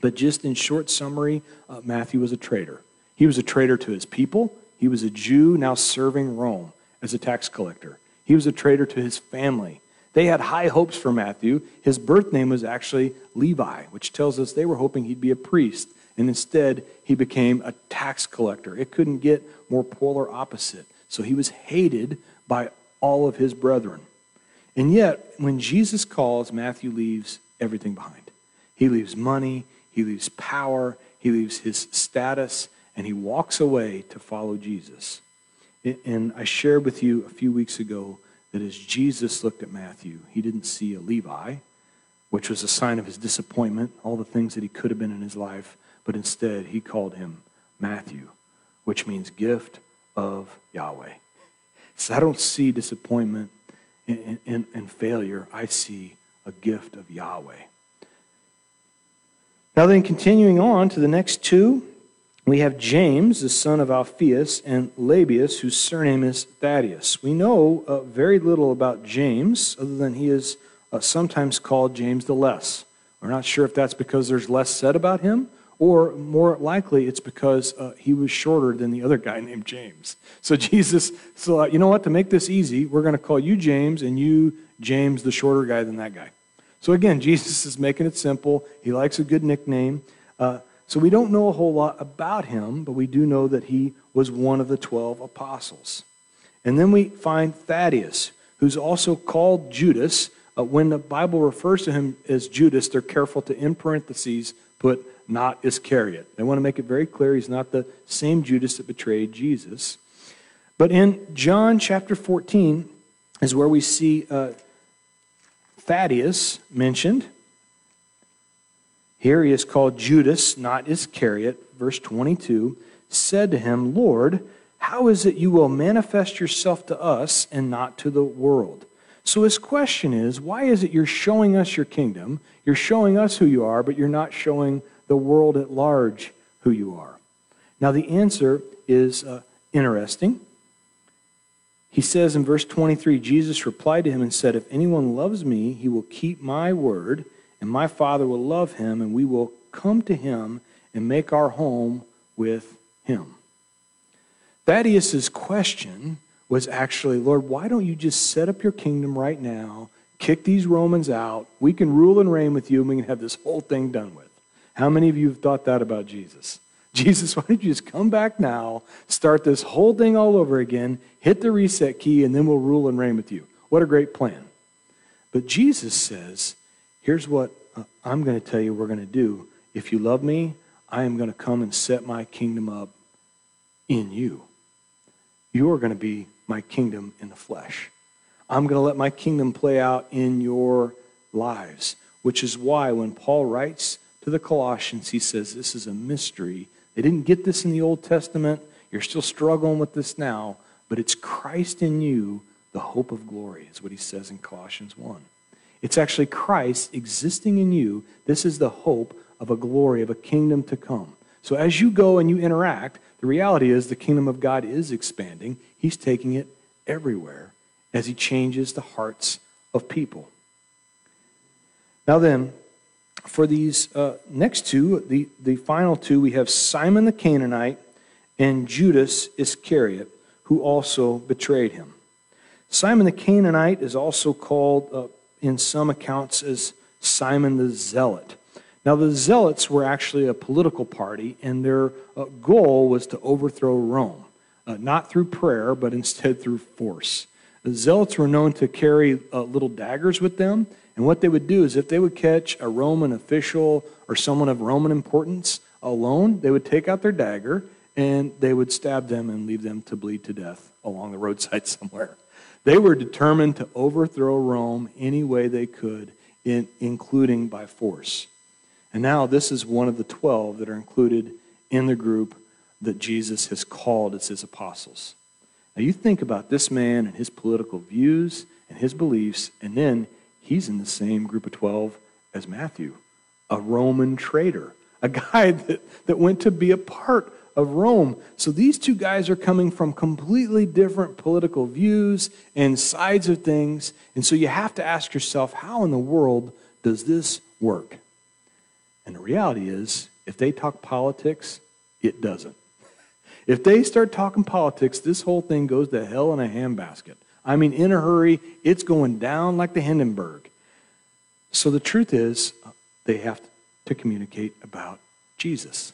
But just in short summary, Matthew was a traitor. He was a traitor to his people. He was a Jew now serving Rome as a tax collector. He was a traitor to his family. They had high hopes for Matthew. His birth name was actually Levi, which tells us they were hoping he'd be a priest. And instead, he became a tax collector. It couldn't get more polar opposite. So he was hated by all of his brethren. And yet, when Jesus calls, Matthew leaves everything behind. He leaves money, he leaves power, he leaves his status, and he walks away to follow Jesus. And I shared with you a few weeks ago that as Jesus looked at Matthew, he didn't see a Levi, which was a sign of his disappointment, all the things that he could have been in his life, but instead he called him Matthew, which means gift of Yahweh. So I don't see disappointment and failure, I see a gift of Yahweh. Now then, continuing on to the next two, we have James, the son of Alphaeus, and Lebbaeus, whose surname is Thaddaeus. We know very little about James, other than he is sometimes called James the Less. We're not sure if that's because there's less said about him, or more likely, it's because he was shorter than the other guy named James. So Jesus said, you know what, to make this easy, we're going to call you James and you James, the shorter guy than that guy. So again, Jesus is making it simple. He likes a good nickname. So we don't know a whole lot about him, but we do know that he was one of the 12 apostles. And then we find Thaddaeus, who's also called Judas. When the Bible refers to him as Judas, they're careful to, in parentheses, put not Iscariot. They want to make it very clear he's not the same Judas that betrayed Jesus. But in John chapter 14 is where we see Thaddaeus mentioned. Here he is called Judas, not Iscariot. Verse 22 said to him, "Lord, how is it you will manifest yourself to us and not to the world?" So his question is, why is it you're showing us your kingdom, you're showing us who you are, but you're not showing the world at large who you are? Now the answer is interesting. He says in verse 23, Jesus replied to him and said, "If anyone loves me, he will keep my word, and my Father will love him, and we will come to him and make our home with him." Thaddaeus' question was actually, "Lord, why don't you just set up your kingdom right now, kick these Romans out, we can rule and reign with you, and we can have this whole thing done with." How many of you have thought that about Jesus? Jesus, why don't you just come back now, start this whole thing all over again, hit the reset key, and then we'll rule and reign with you. What a great plan. But Jesus says, here's what I'm going to tell you we're going to do. If you love me, I am going to come and set my kingdom up in you. You are going to be my kingdom in the flesh. I'm going to let my kingdom play out in your lives, which is why when Paul writes to the Colossians, he says this is a mystery. They didn't get this in the Old Testament. You're still struggling with this now, but it's Christ in you, the hope of glory, is what he says in Colossians 1. It's actually Christ existing in you. This is the hope of a glory, of a kingdom to come. So as you go and you interact, the reality is the kingdom of God is expanding. He's taking it everywhere as he changes the hearts of people. Now then, for these next two, the final two, we have Simon the Canaanite and Judas Iscariot, who also betrayed him. Simon the Canaanite is also called, in some accounts, as Simon the Zealot. Now, the Zealots were actually a political party, and their goal was to overthrow Rome, not through prayer, but instead through force. The Zealots were known to carry little daggers with them, and what they would do is if they would catch a Roman official or someone of Roman importance alone, they would take out their dagger, and they would stab them and leave them to bleed to death along the roadside somewhere. They were determined to overthrow Rome any way they could, including by force. And now this is one of the 12 that are included in the group that Jesus has called as his apostles. Now you think about this man and his political views and his beliefs, and then he's in the same group of 12 as Matthew, a Roman traitor, a guy that went to be a part of Rome. So these two guys are coming from completely different political views and sides of things, and so you have to ask yourself, how in the world does this work? And the reality is, if they talk politics, it doesn't. If they start talking politics, this whole thing goes to hell in a handbasket. I mean, in a hurry, it's going down like the Hindenburg. So the truth is, they have to communicate about Jesus.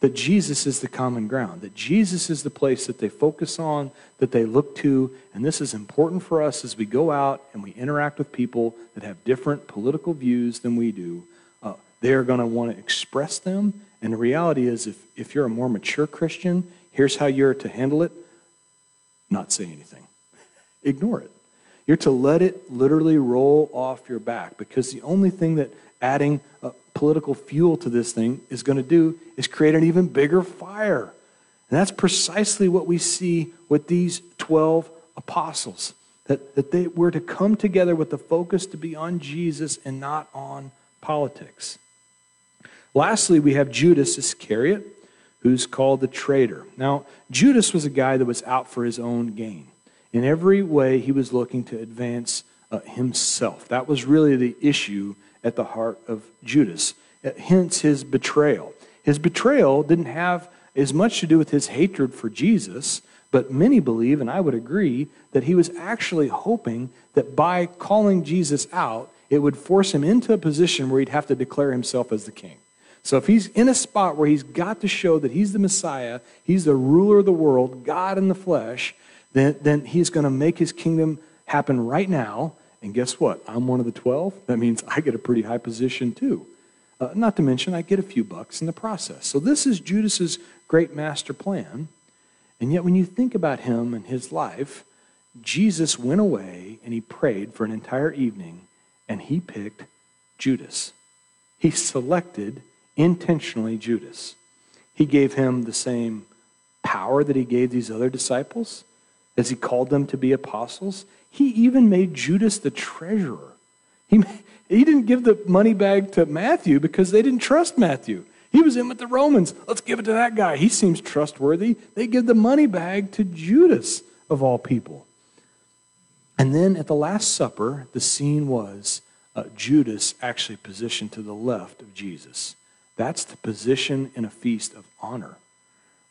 That Jesus is the common ground. That Jesus is the place that they focus on, that they look to. And this is important for us as we go out and we interact with people that have different political views than we do. They are going to want to express them. And the reality is, if you're a more mature Christian, here's how you're to handle it. Not say anything. Ignore it. You're to let it literally roll off your back, because the only thing that adding political fuel to this thing is going to do is create an even bigger fire. And that's precisely what we see with these 12 apostles, that they were to come together with the focus to be on Jesus and not on politics. Lastly, we have Judas Iscariot, who's called the traitor. Now, Judas was a guy that was out for his own gain. In every way, he was looking to advance himself. That was really the issue at the heart of Judas, hence his betrayal. His betrayal didn't have as much to do with his hatred for Jesus, but many believe, and I would agree, that he was actually hoping that by calling Jesus out, it would force him into a position where he'd have to declare himself as the king. So if he's in a spot where he's got to show that he's the Messiah, he's the ruler of the world, God in the flesh, then he's going to make his kingdom happen right now. And guess what? I'm one of the 12. That means I get a pretty high position too. Not to mention, I get a few bucks in the process. So this is Judas's great master plan. And yet when you think about him and his life, Jesus went away and he prayed for an entire evening and he picked Judas. He selected intentionally Judas. He gave him the same power that he gave these other disciples as he called them to be apostles. He even made Judas the treasurer. He didn't give the money bag to Matthew because they didn't trust Matthew. He was in with the Romans. Let's give it to that guy. He seems trustworthy. They give the money bag to Judas, of all people. And then at the Last Supper, the scene was Judas actually positioned to the left of Jesus. That's the position in a feast of honor.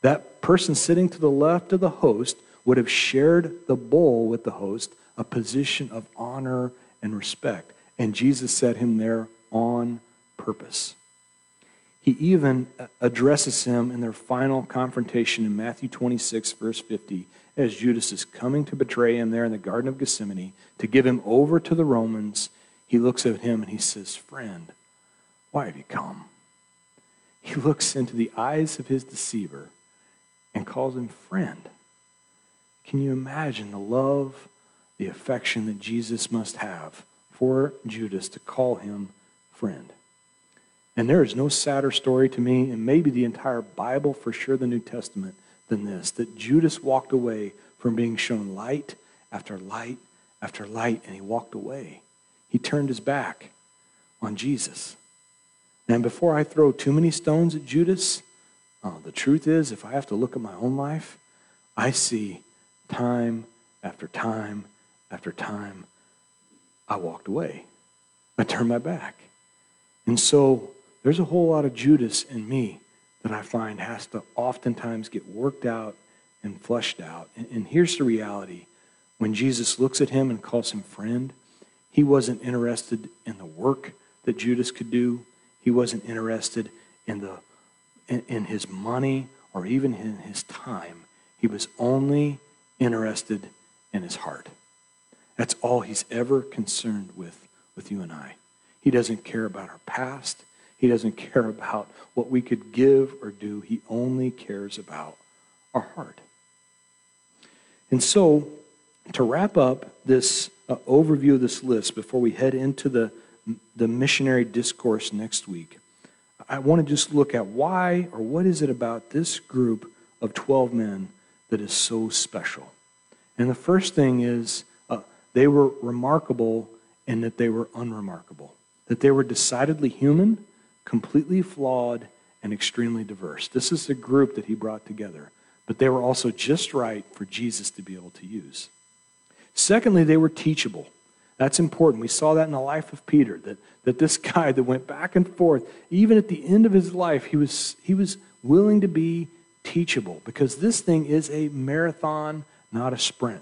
That person sitting to the left of the host would have shared the bowl with the host, a position of honor and respect. And Jesus set him there on purpose. He even addresses him in their final confrontation in Matthew 26, verse 50, as Judas is coming to betray him there in the Garden of Gethsemane, to give him over to the Romans. He looks at him and he says, "Friend, why have you come?" He looks into the eyes of his deceiver and calls him friend. Can you imagine the love, the affection that Jesus must have for Judas to call him friend? And there is no sadder story to me, and maybe the entire Bible, for sure the New Testament, than this, that Judas walked away from being shown light after light after light, and he walked away. He turned his back on Jesus. And before I throw too many stones at Judas, the truth is, if I have to look at my own life, I see time after time after time, I walked away. I turned my back. And so there's a whole lot of Judas in me that I find has to oftentimes get worked out and fleshed out. And here's the reality. When Jesus looks at him and calls him friend, he wasn't interested in the work that Judas could do. He wasn't interested in his money or even in his time. He was only interested in his heart. That's all he's ever concerned with you and I. He doesn't care about our past. He doesn't care about what we could give or do. He only cares about our heart. And so, to wrap up this overview of this list before we head into the missionary discourse next week, I want to just look at why or what is it about this group of 12 men that is so special. And the first thing is they were remarkable in that they were unremarkable, that they were decidedly human, completely flawed, and extremely diverse. This is the group that he brought together, but they were also just right for Jesus to be able to use. Secondly, they were teachable. That's important. We saw that in the life of Peter, that this guy that went back and forth, even at the end of his life, he was willing to be teachable, because this thing is a marathon, not a sprint.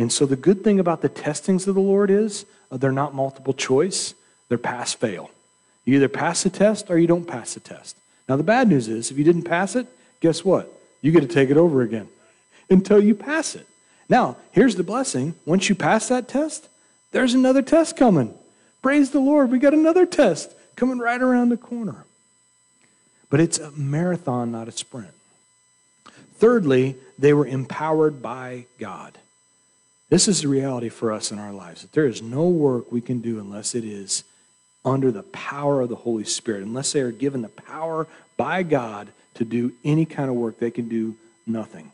And so the good thing about the testings of the Lord is they're not multiple choice. They're pass-fail. You either pass the test or you don't pass the test. Now, the bad news is if you didn't pass it, guess what? You get to take it over again until you pass it. Now, here's the blessing. Once you pass that test, there's another test coming. Praise the Lord. We got another test coming right around the corner. But it's a marathon, not a sprint. Thirdly, they were empowered by God. This is the reality for us in our lives, that there is no work we can do unless it is under the power of the Holy Spirit. Unless they are given the power by God to do any kind of work, they can do nothing.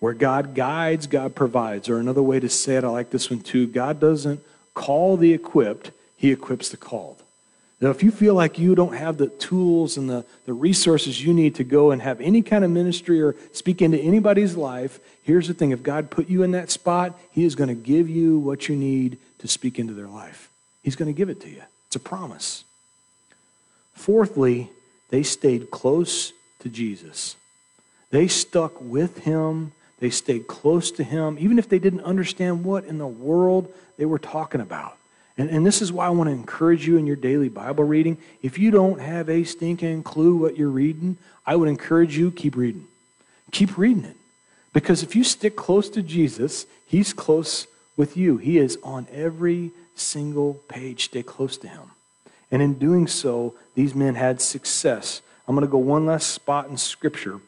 Where God guides, God provides. Or another way to say it, I like this one too, God doesn't call the equipped, he equips the called. Now, if you feel like you don't have the tools and the resources you need to go and have any kind of ministry or speak into anybody's life, here's the thing. If God put you in that spot, he is going to give you what you need to speak into their life. He's going to give it to you. It's a promise. Fourthly, they stayed close to Jesus. They stuck with him. They stayed close to him, even if they didn't understand what in the world they were talking about. And this is why I want to encourage you in your daily Bible reading. If you don't have a stinking clue what you're reading, I would encourage you, keep reading. Keep reading it. Because if you stick close to Jesus, he's close with you. He is on every single page. Stay close to him. And in doing so, these men had success. I'm going to go one last spot in Scripture.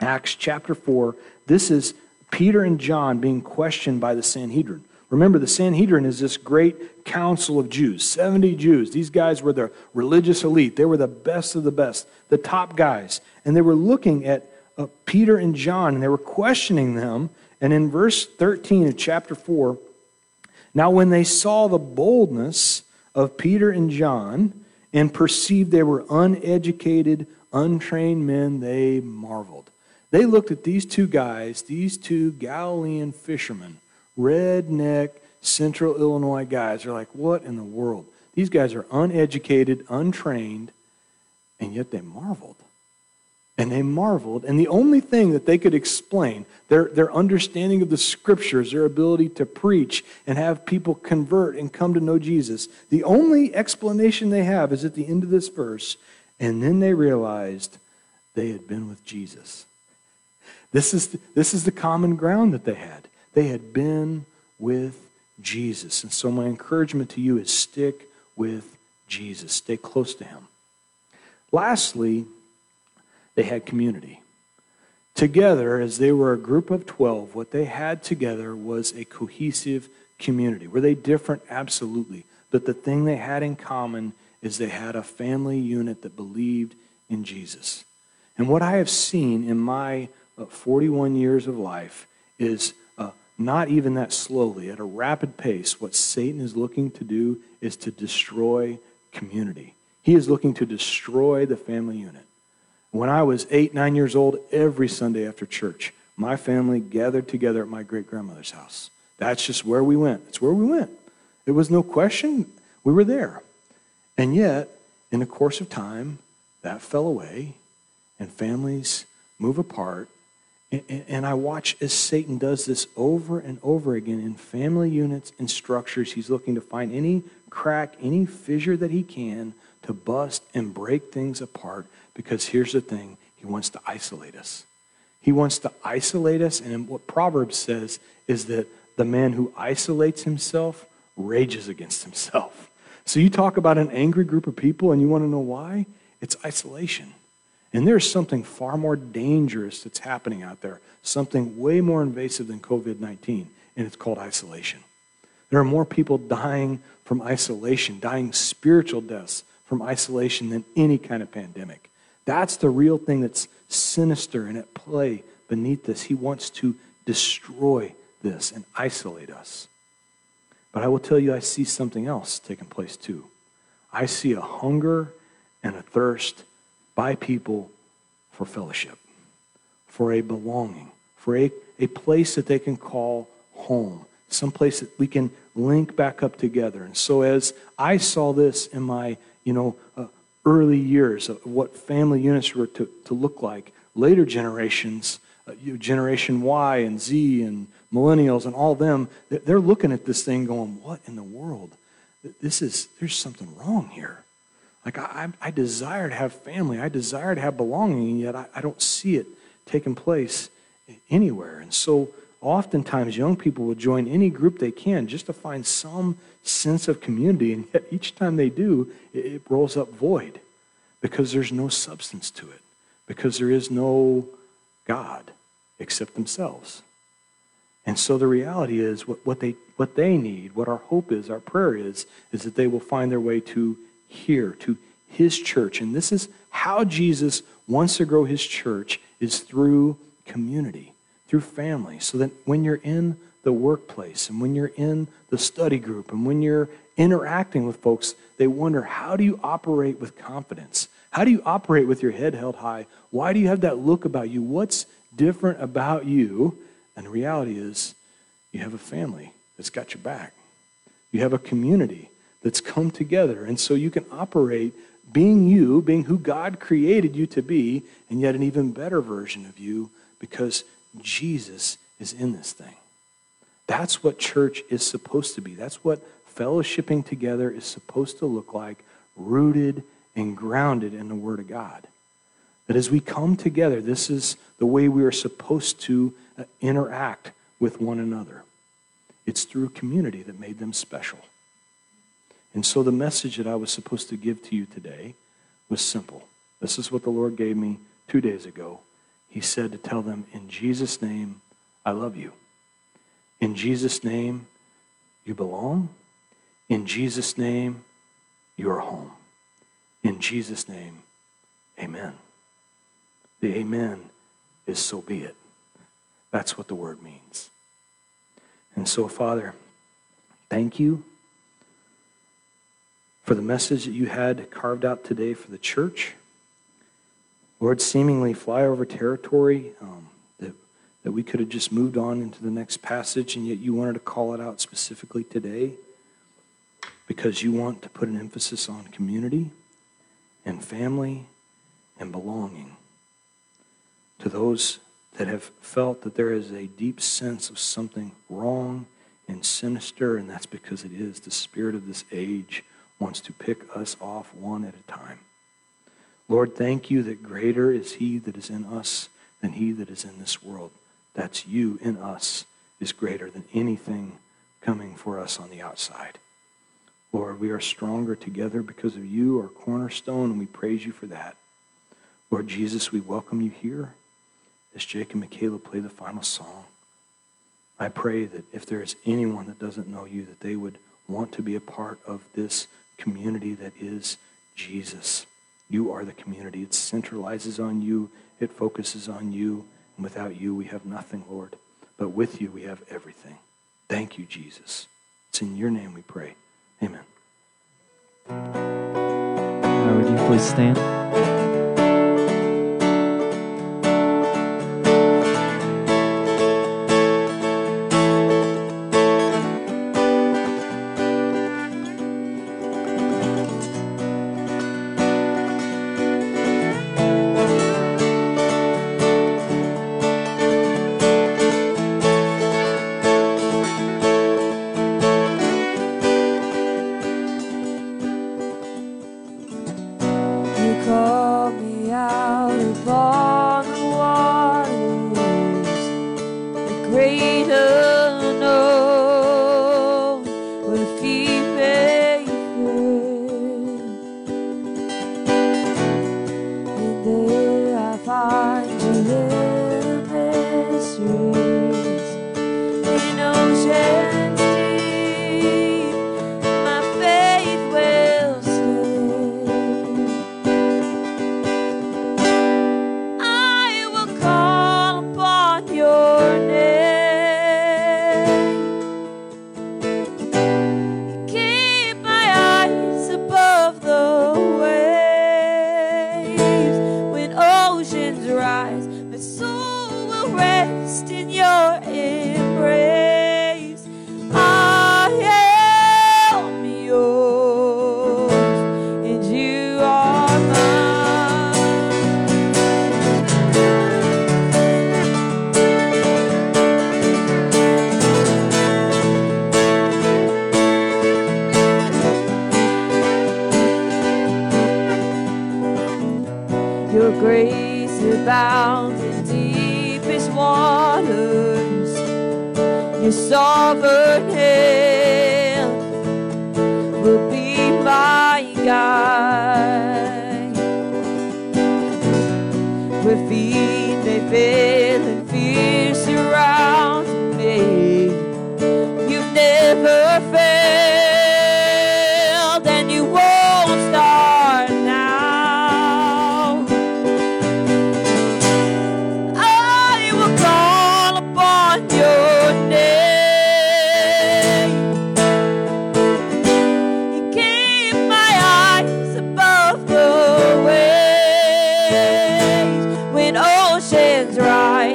Acts chapter 4. This is Peter and John being questioned by the Sanhedrin. Remember, the Sanhedrin is this great council of Jews, 70 Jews. These guys were the religious elite. They were the best of the best, the top guys. And they were looking at Peter and John, and they were questioning them. And in verse 13 of chapter 4, now when they saw the boldness of Peter and John and perceived they were uneducated, untrained men, they marveled. They looked at these two guys, these two Galilean fishermen, redneck, central Illinois guys. They're like, what in the world? These guys are uneducated, untrained, and yet they marveled. And they marveled. And the only thing that they could explain, their understanding of the Scriptures, their ability to preach and have people convert and come to know Jesus, the only explanation they have is at the end of this verse, and then they realized they had been with Jesus. This is the common ground that they had. They had been with Jesus. And so my encouragement to you is stick with Jesus. Stay close to him. Lastly, they had community. Together, as they were a group of 12, what they had together was a cohesive community. Were they different? Absolutely. But the thing they had in common is they had a family unit that believed in Jesus. And what I have seen in my 41 years of life is not even that slowly, at a rapid pace, what Satan is looking to do is to destroy community. He is looking to destroy the family unit. When I was 8, 9 years old, every Sunday after church, my family gathered together at my great-grandmother's house. That's just where we went. It's where we went. It was no question. We were there. And yet, in the course of time, that fell away, and families move apart. And I watch as Satan does this over and over again in family units and structures. He's looking to find any crack, any fissure that he can to bust and break things apart. Because here's the thing, he wants to isolate us. He wants to isolate us. And what Proverbs says is that the man who isolates himself rages against himself. So you talk about an angry group of people and you want to know why? It's isolation. And there's something far more dangerous that's happening out there, something way more invasive than COVID-19, and it's called isolation. There are more people dying from isolation, dying spiritual deaths from isolation than any kind of pandemic. That's the real thing that's sinister and at play beneath this. He wants to destroy this and isolate us. But I will tell you, I see something else taking place too. I see a hunger and a thirst by people for fellowship, for a belonging, for a place that they can call home, some place that we can link back up together. And so as I saw this in my early years of what family units were to look like, later generations, Generation Y and Z and millennials and all them, they're looking at this thing going, what in the world? There's something wrong here. Like, I desire to have family. I desire to have belonging, and yet I don't see it taking place anywhere. And so oftentimes young people will join any group they can just to find some sense of community, and yet each time they do, it rolls up void because there's no substance to it, because there is no God except themselves. And so the reality is what they need, what our hope is, our prayer is that they will find their way to here, to his church. And this is how Jesus wants to grow his church, is through community, through family, so that when you're in the workplace and when you're in the study group and when you're interacting with folks, they wonder, how do you operate with confidence? How do you operate with your head held high? Why do you have that look about you? What's different about you? And the reality is, you have a family that's got your back. You have a community that's come together. And so you can operate being you, being who God created you to be, and yet an even better version of you, because Jesus is in this thing. That's what church is supposed to be. That's what fellowshipping together is supposed to look like, rooted and grounded in the Word of God. That as we come together, this is the way we are supposed to interact with one another. It's through community that made them special. And so the message that I was supposed to give to you today was simple. This is what the Lord gave me 2 days ago. He said to tell them, in Jesus' name, I love you. In Jesus' name, you belong. In Jesus' name, you are home. In Jesus' name, amen. The amen is so be it. That's what the word means. And so, Father, thank you for the message that you had carved out today for the church. Lord, seemingly fly over territory that we could have just moved on into the next passage, and yet you wanted to call it out specifically today because you want to put an emphasis on community and family and belonging to those that have felt that there is a deep sense of something wrong and sinister, and that's because it is. The spirit of this age wants to pick us off one at a time. Lord, thank you that greater is he that is in us than he that is in this world. That's you in us is greater than anything coming for us on the outside. Lord, we are stronger together because of you, our cornerstone, and we praise you for that. Lord Jesus, we welcome you here. As Jake and Michaela play the final song, I pray that if there is anyone that doesn't know you, that they would want to be a part of this community that is Jesus. You are the community. It centralizes on you. It focuses on you. And without you, we have nothing, Lord. But with you, we have everything. Thank you, Jesus. It's in your name we pray. Amen. Now, would you please stand? Right.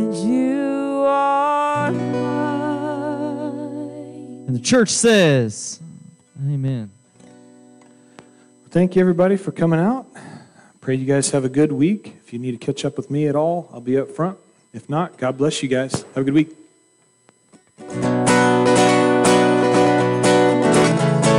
and you are mine. And the church says, amen. Thank you, everybody, for coming out. Pray you guys have a good week. If you need to catch up with me at all, I'll be up front. If not, God bless you guys. Have a good week.